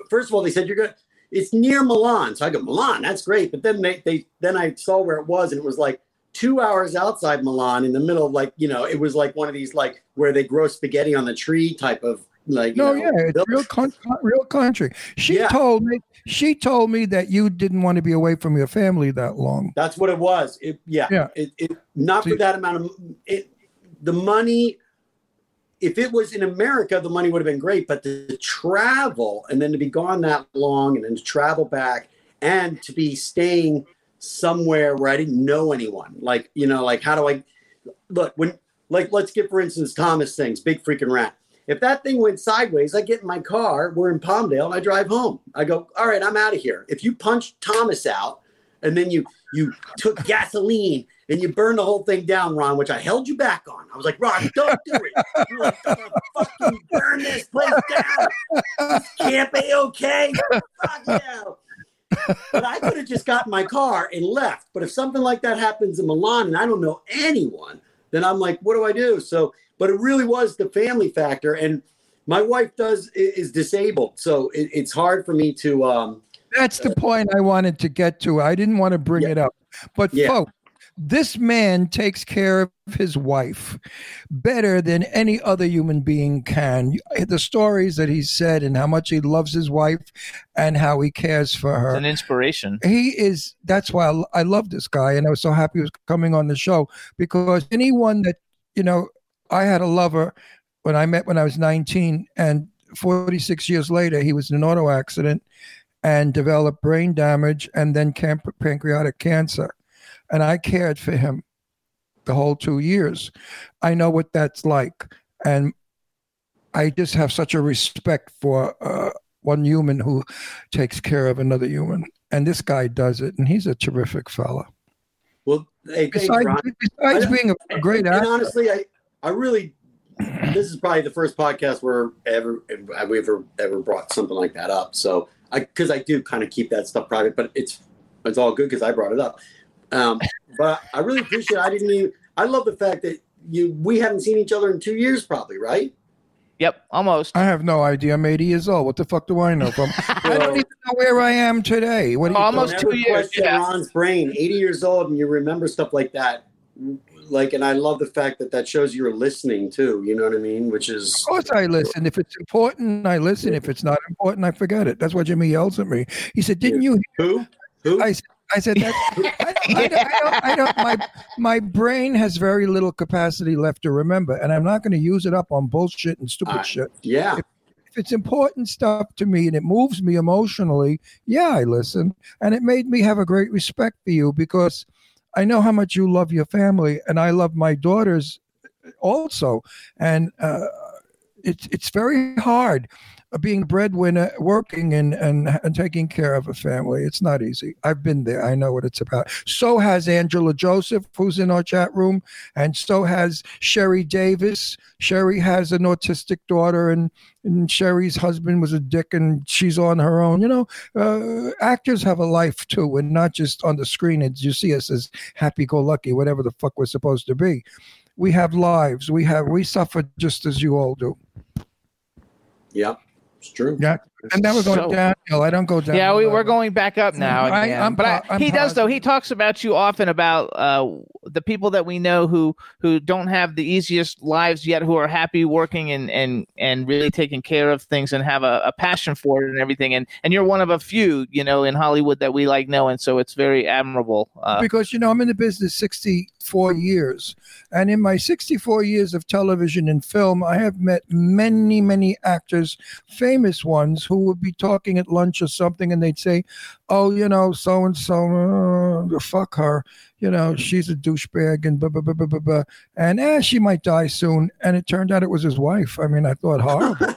first of all, they said, you're going to, it's near Milan. So I go, Milan, that's great. But then then I saw where it was, and it was like 2 hours outside Milan in the middle of like, you know, it was like one of these, like where they grow spaghetti on the tree type of, like, it's real country. She told me that you didn't want to be away from your family that long. That's what it was. For that amount of it. The money, if it was in America, the money would have been great. But to travel and then to be gone that long, and then to travel back, and to be staying somewhere where I didn't know anyone. Like, you know, like how do I look when? Like, let's get for instance Thomas Sings, Big Freaking Rat. If that thing went sideways, I get in my car, we're in Palmdale, and I drive home. I go, all right, I'm out of here. If you punched Thomas out, and then you took gasoline, and you burned the whole thing down, Ron, which I held you back on. I was like, Ron, don't do it. You're like, I'm gonna fucking burn this place down. This can't be okay. Fuck you. But I could have just got in my car and left. But if something like that happens in Milan, and I don't know anyone, then I'm like, what do I do? So... But it really was the family factor, and my wife is disabled, so it's hard for me to. That's the point I wanted to get to. I didn't want to bring it up, but folks, this man takes care of his wife better than any other human being can. The stories that he said, and how much he loves his wife, and how he cares for her. It's an inspiration. He is. That's why I love this guy, and I was so happy he was coming on the show, because anyone that you know. I had a lover when I was 19, and 46 years later, he was in an auto accident and developed brain damage and then pancreatic cancer. And I cared for him the whole 2 years. I know what that's like. And I just have such a respect for one human who takes care of another human. And this guy does it. And he's a terrific fella. Well, besides being a great actor. And honestly, I really, this is probably the first podcast where we ever brought something like that up. So because I do kind of keep that stuff private, but it's all good because I brought it up. But I really appreciate it. I love the fact that we haven't seen each other in 2 years probably, right? Yep, almost. I have no idea. I'm 80 years old. What the fuck do I know? I don't even know where I am today. Almost 2 years. Ron's brain, 80 years old, and you remember stuff like that. Like, and I love the fact that shows you're listening too, you know what I mean? Which is, of course I listen. If it's important, I listen. If it's not important, I forget it. That's why Jimmy yells at me. He said, didn't you hear? Who? I said, my brain has very little capacity left to remember, and I'm not going to use it up on bullshit and stupid shit. Yeah. If it's important stuff to me and it moves me emotionally, I listen. And it made me have a great respect for you, because I know how much you love your family, and I love my daughters also. And it's very hard being a breadwinner, working and taking care of a family. It's not easy. I've been there. I know what it's about. So has Angela Joseph, who's in our chat room, and so has Sherry Davis. Sherry has an autistic daughter, and Sherry's husband was a dick, and she's on her own. You know, actors have a life, too, and not just on the screen. And you see us as happy-go-lucky, whatever the fuck we're supposed to be. We have lives. We suffer just as you all do. Yeah. It's true. Yeah, and now we're going downhill. I don't go downhill. Yeah, we're going back up now. He does, though. He talks about you often about the people that we know who don't have the easiest lives yet, who are happy working and really taking care of things and have a passion for it and everything. And you're one of a few, you know, in Hollywood that we know, and so it's very admirable. Because, you know, I'm in the business 64 years, and in my 64 years of television and film, I have met many, many actors, famous ones, who would be talking at lunch or something, and they'd say, oh, you know, so-and-so, fuck her, you know, she's a douchebag, and blah, blah, blah, blah, blah, blah. And she might die soon. And it turned out it was his wife. I mean, I thought, horrible.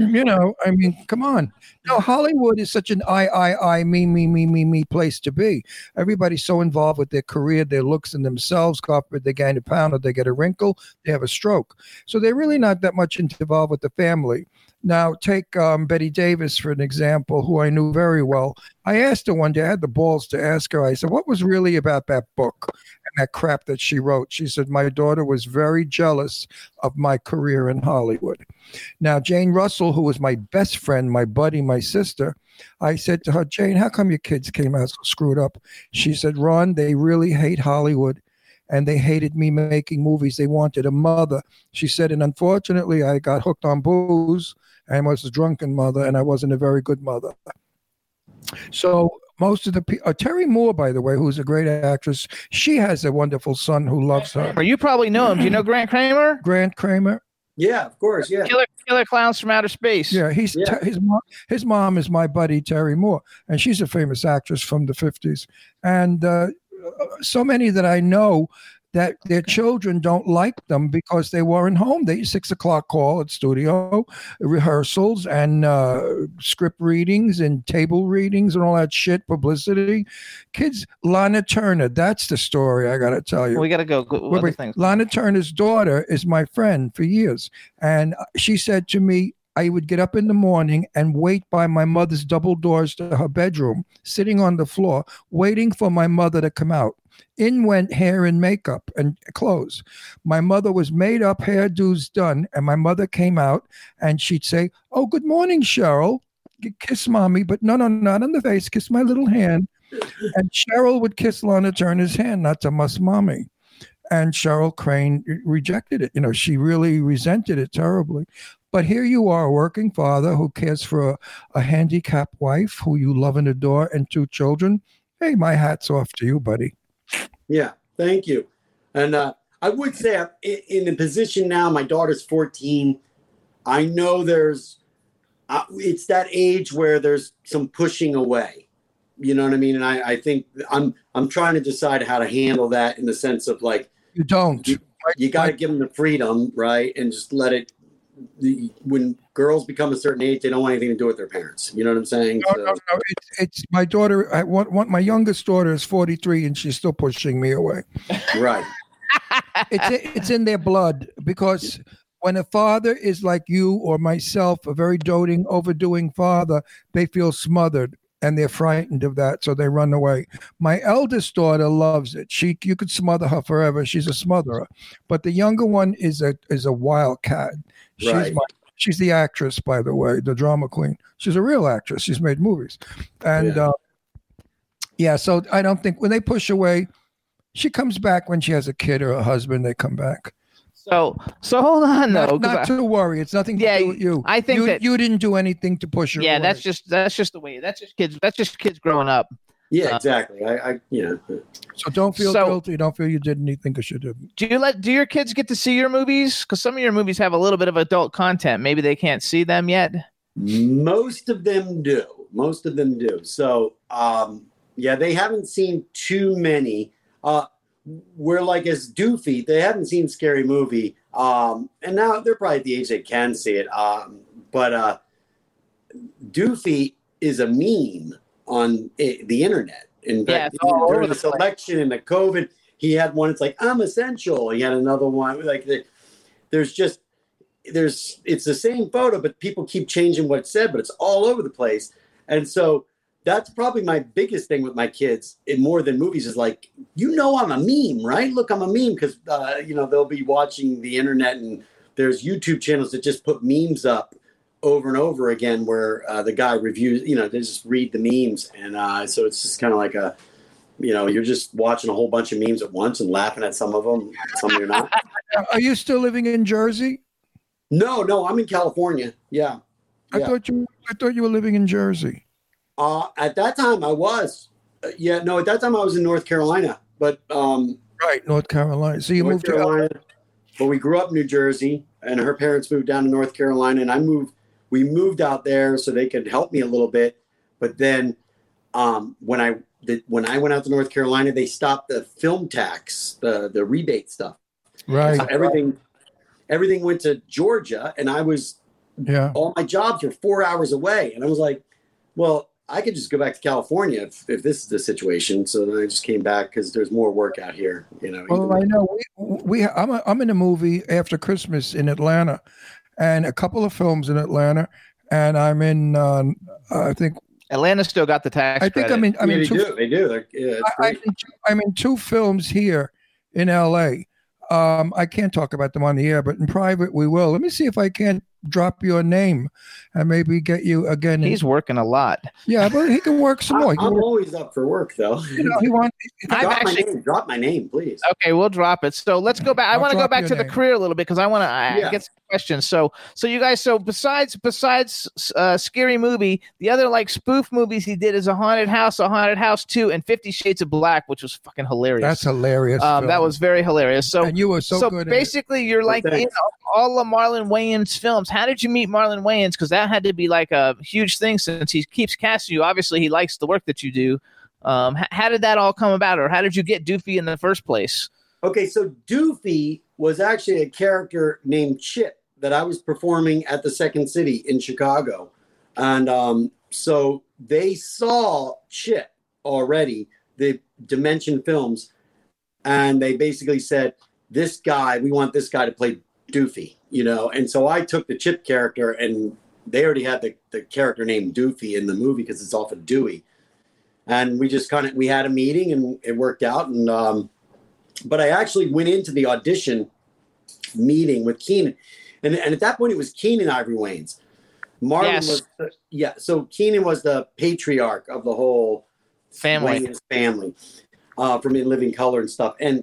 You know, I mean, come on. No, Hollywood is such an I, me place to be. Everybody's so involved with their career, their looks, and themselves. God forbid they gain a pound or they get a wrinkle, they have a stroke. So they're really not that much involved with the family. Now, take Betty Davis for an example, who I knew very well. I asked her one day, I had the balls to ask her, I said, what was really about that book and that crap that she wrote? She said, my daughter was very jealous of my career in Hollywood. Now, Jane Russell, who was my best friend, my buddy, my sister, I said to her, Jane, how come your kids came out so screwed up? She said, Ron, they really hate Hollywood. And they hated me making movies. They wanted a mother. She said, and unfortunately, I got hooked on booze and was a drunken mother, and I wasn't a very good mother. So most of the people, Terry Moore, by the way, who's a great actress, she has a wonderful son who loves her. Well, you probably know him. Do you know Grant Kramer? Grant Kramer. Yeah, of course. Yeah, Killer Clowns from Outer Space. Yeah, his mom is my buddy, Terry Moore, and she's a famous actress from the 50s. And so many that I know that their children don't like them because they weren't home. They 6 o'clock call at studio rehearsals and script readings and table readings and all that shit, publicity. Kids, Lana Turner, that's the story I got to tell you. We got to go. Wait. Lana Turner's daughter is my friend for years. And she said to me, I would get up in the morning and wait by my mother's double doors to her bedroom, sitting on the floor, waiting for my mother to come out. In went hair and makeup and clothes. My mother was made up, hairdos done, and my mother came out, and she'd say, oh, good morning, Cheryl. Kiss mommy, but no, not on the face. Kiss my little hand. And Cheryl would kiss Lana Turner's hand, not to muss mommy. And Cheryl Crane rejected it. You know, she really resented it terribly. But here you are, a working father who cares for a handicapped wife who you love and adore and two children. Hey, my hat's off to you, buddy. Yeah, thank you. And I would say I'm in the position now, my daughter's 14. I know it's that age where there's some pushing away. You know what I mean? And I think I'm trying to decide how to handle that in the sense of like. You don't. You got to give them the freedom, right? And just let it. When girls become a certain age, they don't want anything to do with their parents. You know what I'm saying? No. It's my daughter. My youngest daughter is 43, and she's still pushing me away. Right. It's in their blood because when a father is like you or myself, a very doting, overdoing father, they feel smothered. And they're frightened of that, so they run away. My eldest daughter loves it. You could smother her forever. She's a smotherer. But the younger one is a wildcat. Right. She's the actress, by the way, the drama queen. She's a real actress. She's made movies. And, so I don't think when they push away, she comes back when she has a kid or a husband. They come back. So hold on though. Not to worry. It's nothing to do with you. I think that you didn't do anything to push her. Yeah, away. that's just the way. That's just kids growing up. Yeah, exactly. I So don't feel guilty. Don't feel you did anything or should have. Do your kids get to see your movies? Because some of your movies have a little bit of adult content. Maybe they can't see them yet. Most of them do. So they haven't seen too many. We're like as doofy. They haven't seen Scary Movie. And now they're probably at the age they can see it. But Doofy is a meme on the internet. In fact, during the election and the COVID, he had one. It's like, I'm essential. He had another one. Like, it's the same photo, but people keep changing what's said, but it's all over the place. And so that's probably my biggest thing with my kids, in more than movies, is like, I'm a meme, right? Look, I'm a meme, because they'll be watching the internet, and there's YouTube channels that just put memes up over and over again, where the guy reviews, they just read the memes, and so it's just kind of like a, you're just watching a whole bunch of memes at once and laughing at some of them, some you're not. Are you still living in Jersey? No, I'm in California. Yeah. I thought you were living in Jersey. At that time I was. At that time I was in North Carolina. But right, North Carolina. So you moved to Carolina. But we grew up in New Jersey, and her parents moved down to North Carolina, and we moved out there so they could help me a little bit. But then when I went out to North Carolina, they stopped the film tax, the rebate stuff. Right. So everything went to Georgia, and I was all my jobs were 4 hours away, and I was like, well, I could just go back to California if this is the situation. So then I just came back because there's more work out here. Well, I know I'm in a movie after Christmas in Atlanta, and a couple of films in Atlanta, and I'm in I think Atlanta still got the tax credit. I'm in two films here in L.A. I can't talk about them on the air, but in private we will. Let me see if I can't drop your name and maybe get you again. He's working a lot. Yeah, but he can work some more. I'm always up for work, though. Drop my name, please. Okay, we'll drop it. So let's go back. I want to go back to the career a little bit, because I want to get some questions. So you guys, besides Scary Movie, the other spoof movies he did is A Haunted House 2, and 50 Shades of Black, which was fucking hilarious. That's hilarious. That was very hilarious. So and you were so good. So basically, you're in all of Marlon Wayans films. How did you meet Marlon Wayans? Because that had to be like a huge thing, since he keeps casting you. Obviously, he likes the work that you do. How did that all come about, or how did you get Doofy in the first place? Okay, so Doofy was actually a character named Chip that I was performing at the Second City in Chicago. And so they saw Chip already, the Dimension Films, and they basically said, this guy, we want this guy to play Doofy, and so I took the Chip character, and they already had the character named Doofy in the movie because it's off of Dewey, and we just we had a meeting, and it worked out, and but I actually went into the audition meeting with Keenan, and at that point it was Keenan Ivory Wayans. Marlon so Keenan was the patriarch of the whole family from In Living Color and stuff, and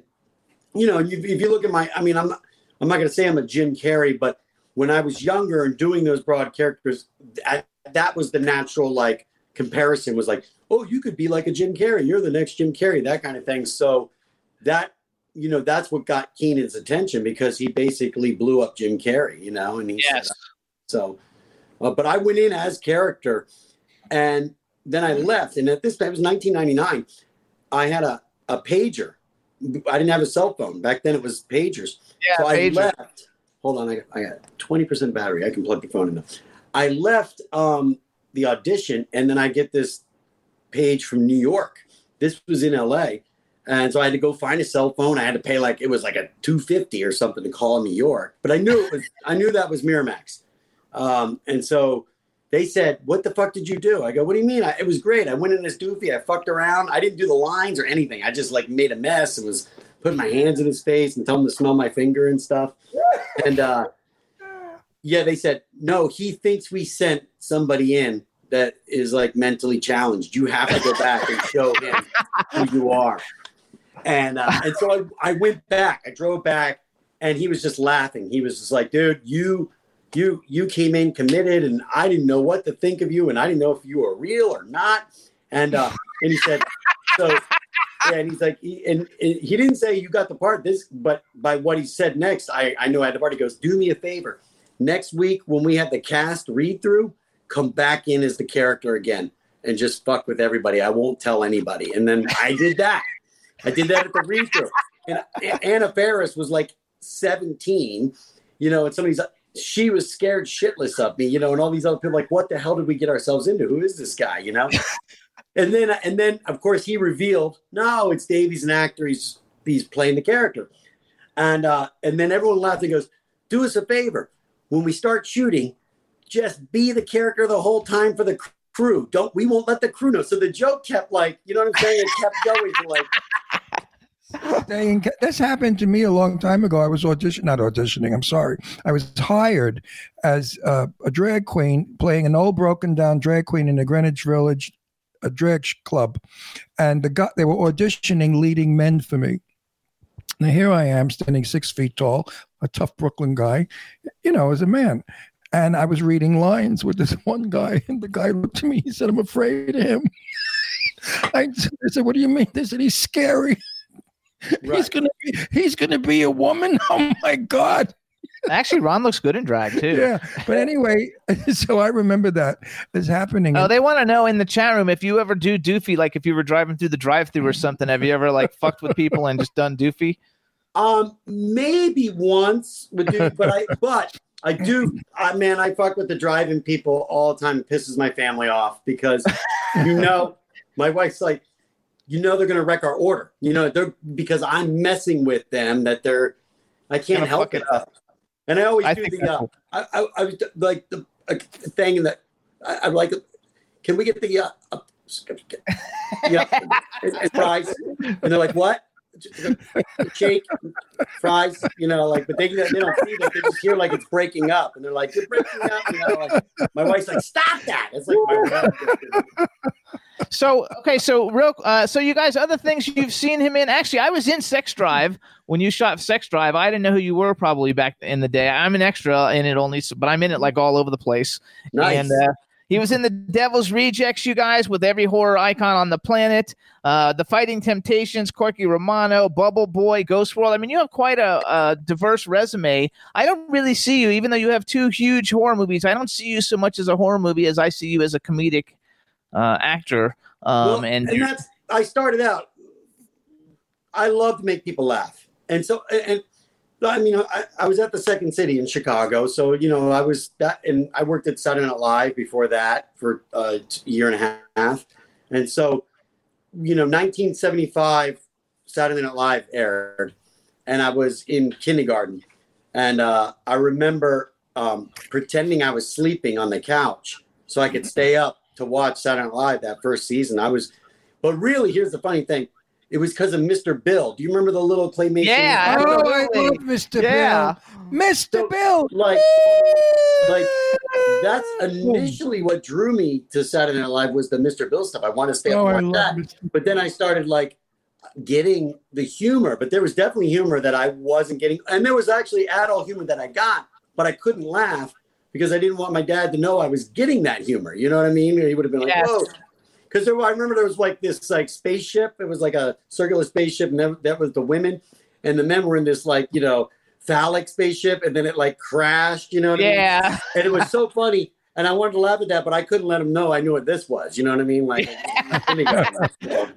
if you look at I'm not going to say I'm a Jim Carrey, but when I was younger and doing those broad characters, that was the natural comparison, was like, oh, you could be like a Jim Carrey. You're the next Jim Carrey, that kind of thing. So that, that's what got Keenan's attention, because he basically blew up Jim Carrey, and he said, so, but I went in as character, and then I left. And at this time, it was 1999. I had a pager. I didn't have a cell phone. Back then it was pagers. Yeah, so I left. Hold on, I got 20% battery. I can plug the phone in now. I left the audition, and then I get this page from New York. This was in L.A., and so I had to go find a cell phone. I had to pay it was a $2.50 or something to call New York. But I knew that was Miramax. And so they said, "What the fuck did you do?" I go, "What do you mean? It was great. I went in as Doofy. I fucked around. I didn't do the lines or anything. I just made a mess and was putting my hands in his face and telling him to smell my finger and stuff." And they said, "No, he thinks we sent somebody in that is mentally challenged. You have to go back and show him who you are." And so I went back. I drove back, and he was just laughing. He was just like, "Dude, You came in committed, and I didn't know what to think of you, and I didn't know if you were real or not." And he said, and he's like, and he didn't say you got the part, but by what he said next, I knew I had the part. He goes, "Do me a favor. Next week when we have the cast read through, come back in as the character again and just fuck with everybody. I won't tell anybody." And then I did that. I did that at the read through. And Anna Faris was 17, you know, and somebody's like, she was scared shitless of me, you know, and all these other people like, what the hell did we get ourselves into? Who is this guy, you know? and then, of course, he revealed, no, it's Dave. He's an actor. He's playing the character. And then everyone laughed and goes, do us a favor. When we start shooting, just be the character the whole time for the crew. We won't let the crew know. So the joke kept like, you know what I'm saying? It kept going to like. Dang, this happened to me a long time ago. I was I was hired as a drag queen, playing an old broken down drag queen in the Greenwich Village, a drag club. And they were auditioning leading men for me. Now here I am standing 6 feet tall, a tough Brooklyn guy, you know, as a man. And I was reading lines with this one guy, and the guy looked at me, he said, I'm afraid of him. I said, what do you mean? They said, he's scary. Right. He's gonna be a woman. Oh my God! Actually, Ron looks good in drag too. Yeah, but anyway, so I remember that is happening. Oh, they want to know in the chat room if you ever do doofy. Like if you were driving through the drive-thru or something, have you ever like fucked with people and just done doofy? Maybe once with doofy, but I do. Man, I fuck with the driving people all the time. It pisses my family off because you know my wife's like, you know they're going to wreck our order. You know they're because I'm messing with them that they're. I can't help it up, and I always do the. I was like the thing in that. I'm like, can we get the and fries? And they're like, what? Shake fries? You know, like, but they don't see that. They just hear like it's breaking up, and they're like, you're breaking up. You know, like my wife's like, stop that. It's like my So, okay, so real, so you guys, other things you've seen him in. Actually, I was in Sex Drive when you shot Sex Drive. I didn't know who you were probably back in the day. I'm an extra in it only, but I'm in it like all over the place. Nice. And he was in The Devil's Rejects, you guys, with every horror icon on the planet. The Fighting Temptations, Corky Romano, Bubble Boy, Ghost World. I mean, you have quite a diverse resume. I don't really see you, even though you have two huge horror movies. I don't see you so much as a horror movie as I see you as a comedic actor. Well, and that's, I started out, I love to make people laugh. And so, and I mean, I was at the Second City in Chicago. So, you know, I was that, and I worked at Saturday Night Live before that for a year and a half. And so, you know, 1975 Saturday Night Live aired and I was in kindergarten. And, I remember, pretending I was sleeping on the couch so I could stay up to watch Saturday Night Live that first season. But really, here's the funny thing. It was because of Mr. Bill. Do you remember the little claymation? Yeah. Oh, I love Mr. Bill. Mr. Bill. Like that's initially what drew me to Saturday Night Live was the Mr. Bill stuff. I want to stay up and watch that. But then I started like getting the humor, but there was definitely humor that I wasn't getting. And there was actually adult humor that I got, but I couldn't laugh. Because I didn't want my dad to know I was getting that humor. You know what I mean? He would have been like, whoa. Because I remember there was like this like spaceship. It was like a circular spaceship. And that was the women. And the men were in this like, you know, phallic spaceship. And then it like crashed, you know what I mean? And it was so funny. And I wanted to laugh at that, but I couldn't let him know I knew what this was. You know what I mean? Like,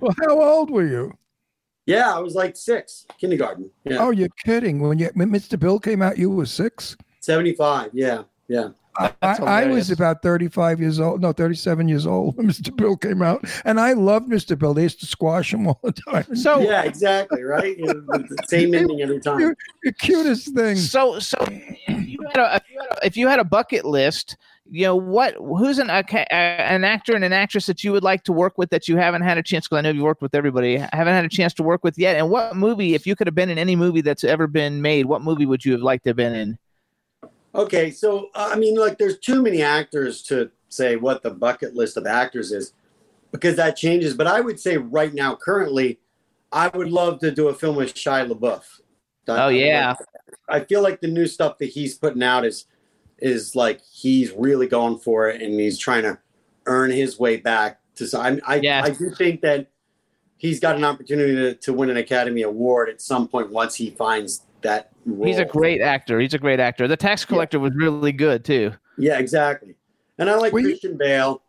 well, how old were you? Yeah, I was like 6, kindergarten. Yeah. Oh, you're kidding. When Mr. Bill came out, you were 6? 75, yeah. Yeah, I was about 35 years old. No, 37 years old when Mr. Bill came out, and I loved Mr. Bill. They used to squash him all the time. So yeah, exactly right. You know, same ending every time. You're the cutest thing. So if you had a bucket list, you know what? Who's an actor and an actress that you would like to work with that you haven't had a chance? Because I know you worked with everybody. Haven't had a chance to work with yet. And what movie? If you could have been in any movie that's ever been made, what movie would you have liked to have been in? Okay, so, I mean, look, there's too many actors to say what the bucket list of actors is because that changes. But I would say right now, currently, I would love to do a film with Shia LaBeouf. Oh, yeah. I feel like the new stuff that he's putting out is like he's really going for it and he's trying to earn his way back. I do think that he's got an opportunity to win an Academy Award at some point once he finds that role. He's a great actor. The Tax Collector was really good too. Yeah, exactly. And I like Christian Bale.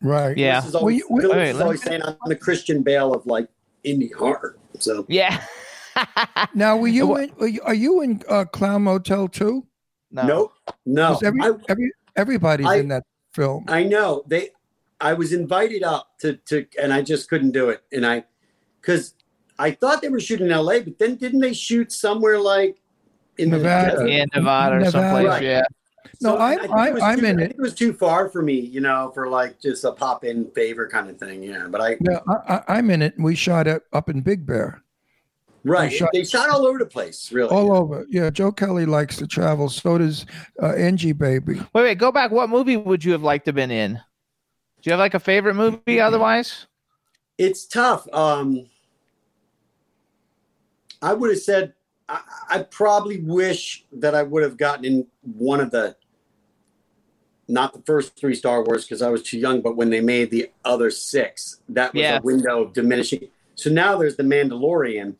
Right. Yeah. This is always, Bill is always saying I'm the Christian Bale of like indie horror. So yeah. Now, are you in Clown Motel too? No. Everybody's in that film. I know they. I was invited up to, and I just couldn't do it. And because I thought they were shooting in L.A., but then didn't they shoot somewhere like in Nevada? Yeah, Nevada or someplace. Right. Yeah. So no, I think it was too far for me, you know, for like just a pop-in favor kind of thing. Yeah, but I'm in it, and we shot it up in Big Bear. Right. They shot all over the place, really. All over. Yeah, Joe Kelly likes to travel. So does Angie Baby. Wait, go back. What movie would you have liked to have been in? Do you have like a favorite movie otherwise? It's tough. I would have said I probably wish that I would have gotten in one of the, not the first three Star Wars because I was too young, but when they made the other six, that was a window of diminishing. So now there's The Mandalorian.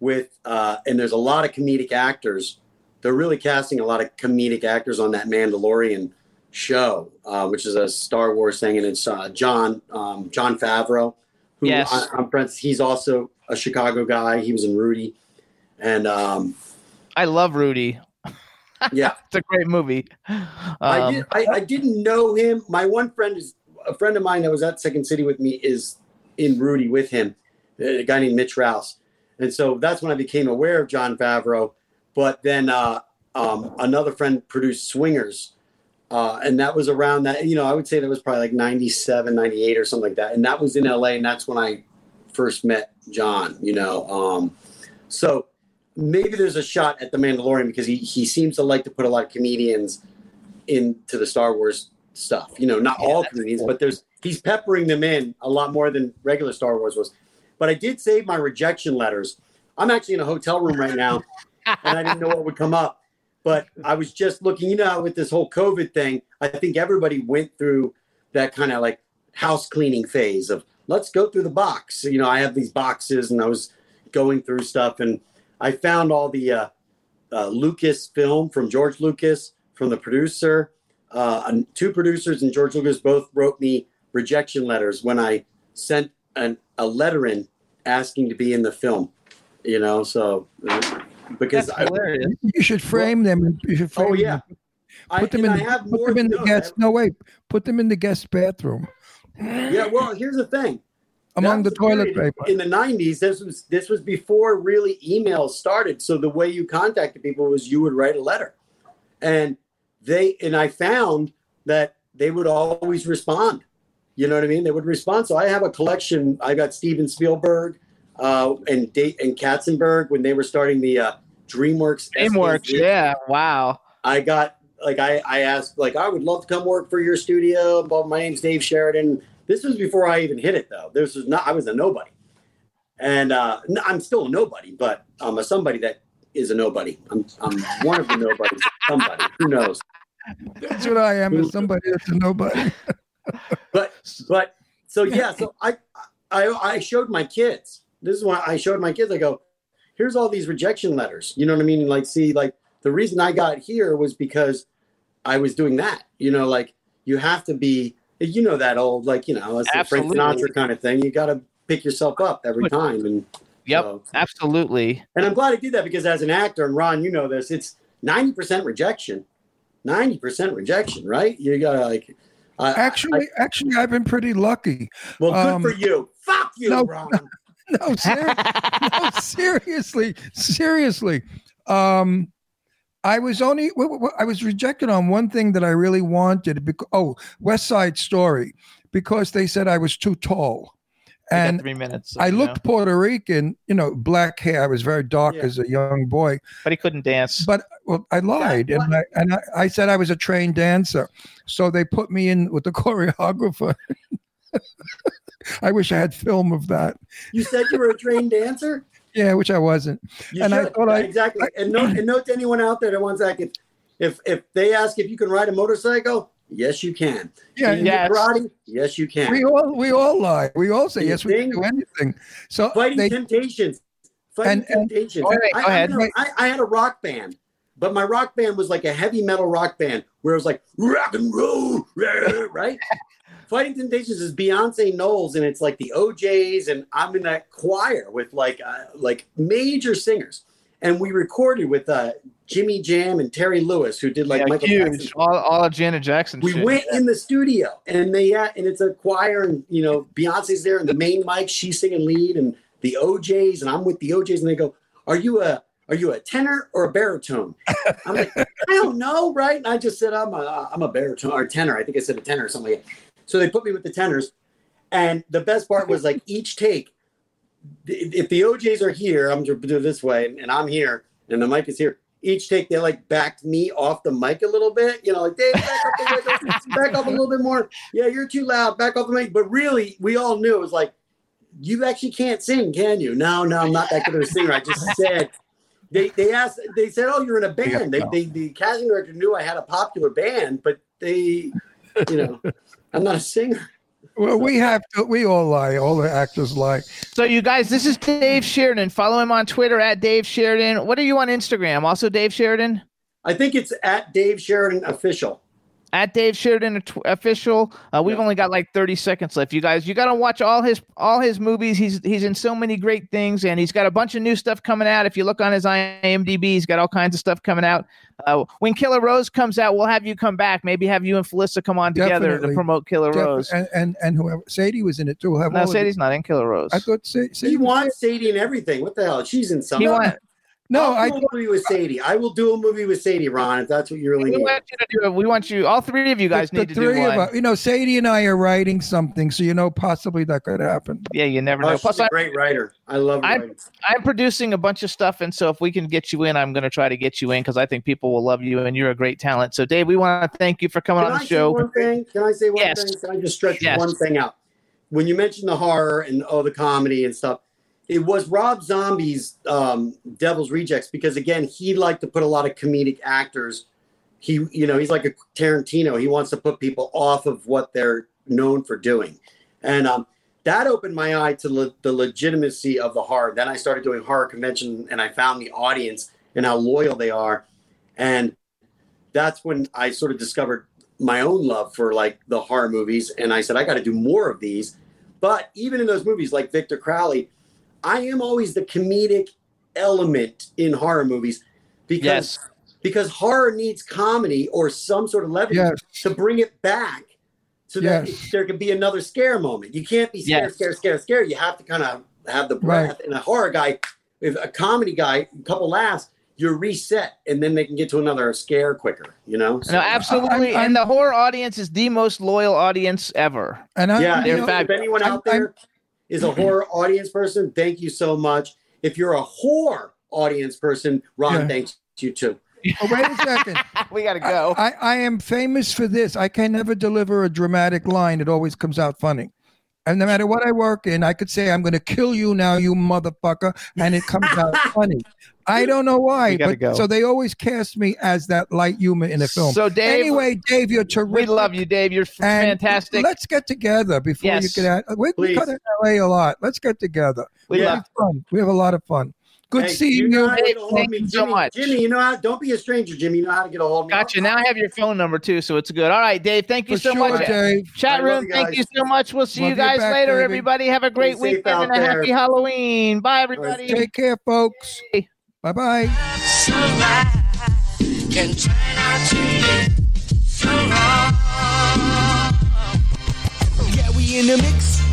With and there's a lot of comedic actors. They're really casting a lot of comedic actors on that Mandalorian show, which is a Star Wars thing, and it's John Favreau, who I'm friends. He's also a Chicago guy. He was in Rudy, and I love Rudy. Yeah, it's a great movie. I didn't know him. My one friend is a friend of mine that was at Second City with me is in Rudy with him, a guy named Mitch Rouse. And so that's when I became aware of John Favreau. But then another friend produced Swingers. And that was around that, you know, I would say that was probably like 97, 98 or something like that. And that was in L.A. And that's when I first met John, you know. So maybe there's a shot at The Mandalorian because he seems to like to put a lot of comedians into the Star Wars stuff. You know, not all comedians, cool. But he's peppering them in a lot more than regular Star Wars was. But I did save my rejection letters. I'm actually in a hotel room right now, and I didn't know what would come up. But I was just looking, you know, with this whole COVID thing, I think everybody went through that kind of like house cleaning phase of let's go through the box. You know, I have these boxes, and I was going through stuff, and I found all the Lucas film from George Lucas, from the producer. Two producers and George Lucas both wrote me rejection letters when I sent a letter in asking to be in the film, you know, so because you should frame them. You should frame them. Put them in the guest bathroom. Yeah, well, here's the thing. Among the toilet paper. In the 90s, this was before really email started. So the way you contacted people was you would write a letter. And I found that they would always respond. You know what I mean? They would respond. So I have a collection. I got Steven Spielberg and Katzenberg when they were starting the DreamWorks. DreamWorks, yeah. Wow. I got, like, I asked, like, I would love to come work for your studio. Well, my name's Dave Sheridan. This was before I even hit it, though. I was a nobody. And I'm still a nobody, but I'm a somebody that is a nobody. I'm one of the nobodies. Somebody. Who knows? That's what I am, is somebody that's a nobody. But so yeah, so I showed my kids. This is why I showed my kids. I go, here's all these rejection letters. You know what I mean? And like, see, like the reason I got here was because I was doing that. You know, like you have to be, you know, that old, like, you know, it's the Frank Sinatra kind of thing. You got to pick yourself up every time. And yep, so, absolutely. And I'm glad I did that because as an actor, and Ron, you know this, it's 90% rejection. 90% rejection, right? You gotta like. Actually, I've been pretty lucky. Well, good for you. Fuck you, Ron. No, seriously. I was rejected on one thing that I really wanted. West Side Story, because they said I was too tall. And 3 minutes. So, I looked Puerto Rican, you know, black hair. I was very dark as a young boy. But he couldn't dance. But I lied. Yeah, and I said I was a trained dancer. So they put me in with the choreographer. I wish I had film of that. You said you were a trained dancer? Yeah, which I wasn't. Exactly. And note to anyone out there that wants that, if they ask if you can ride a motorcycle, yes, you can. Yeah, karate, yes, you can. We all lie. We all say yes, we can do anything. So fighting temptations. I had a rock band, but my rock band was like a heavy metal rock band. where it was like rock and roll, right? Fighting Temptations is Beyonce Knowles, and it's like the OJs, and I'm in that choir with like major singers. And we recorded with Jimmy Jam and Terry Lewis, who did Michael Jackson. All of Janet Jackson. We went in the studio, and and it's a choir, and Beyonce's there, and the main mic, she's singing lead, and the OJs, and I'm with the OJs, and they go, "Are you a tenor or a baritone?" I'm like, I don't know, right? And I just said, I'm a baritone or tenor. I think I said a tenor or something like that. So they put me with the tenors. And the best part was like each take, if the OJs are here, I'm doing this way and I'm here and the mic is here. Each take, they like backed me off the mic a little bit. Dave, back up the mic, back up a little bit more. Yeah, you're too loud. Back off the mic. But really, we all knew it was like, you actually can't sing, can you? No, I'm not that good of a singer. I just said... They asked. They said, "Oh, you're in a band." The casting director knew I had a popular band, but I'm not a singer. Well, we all lie. All the actors lie. So, you guys, this is Dave Sheridan. Follow him on Twitter @DaveSheridan. What are you on Instagram? Also, Dave Sheridan. I think it's @DaveSheridanOfficial. @DaveSheridanOfficial. We've only got like 30 seconds left. You guys, you got to watch all his movies. He's in so many great things, and he's got a bunch of new stuff coming out. If you look on his IMDb, he's got all kinds of stuff coming out. When Killer Rose comes out, we'll have you come back. Maybe have you and Felissa come on together to promote Killer Rose. And whoever, Sadie was in it too. We'll have Sadie's not in Killer Rose. I thought Sadie. He wants Sadie in everything. What the hell? She's in something. I'll do a movie with Sadie. I will do a movie with Sadie, Ron, if that's what you really need. We want you, all three of you guys need to do one. Sadie and I are writing something, so possibly that could happen. Yeah, you never know. Plus, she's a great writer. I love writing. I'm producing a bunch of stuff, and so if we can get you in, I'm going to try to get you in because I think people will love you, and you're a great talent. So, Dave, we want to thank you for coming on the show. Can I say one thing? Can I just stretch one thing out? When you mentioned the horror and the comedy and stuff, it was Rob Zombie's Devil's Rejects because, again, he liked to put a lot of comedic actors. He's like a Tarantino. He wants to put people off of what they're known for doing. And that opened my eye to the legitimacy of the horror. Then I started doing horror convention, and I found the audience and how loyal they are. And that's when I sort of discovered my own love for, the horror movies. And I said, I got to do more of these. But even in those movies, like Victor Crowley, I am always the comedic element in horror movies because horror needs comedy or some sort of levity to bring it back so that there could be another scare moment. You can't be scared. You have to kind of have the breath. Right. And a horror guy, if a comedy guy, a couple laughs, you're reset, and then they can get to another scare quicker, So, no, absolutely. And the horror audience is the most loyal audience ever. And if anyone out there... is a horror audience person, thank you so much. If you're a horror audience person, Ron, thanks you too. Oh, wait a second. We got to go. I am famous for this. I can never deliver a dramatic line. It always comes out funny. And no matter what I work in, I could say, I'm going to kill you now, you motherfucker. And it comes out funny. I don't know why. So they always cast me as that light humor in a film. So Dave, anyway, Dave, you're terrific. We love you, Dave. You're fantastic. Let's get together before you get out. We cut in LA a lot. Let's get together. We have a lot of fun. Good seeing you. Thank you so much. Jimmy, don't be a stranger, Jimmy. You know how to get a hold of me. Gotcha. Now I have your phone number, too, so it's good. All right, Dave, thank you so much. Chat room, thank you so much. We'll see you guys later, everybody. Have a great weekend and a happy Halloween. Bye, everybody. Take care, folks. Bye-bye. Yeah, we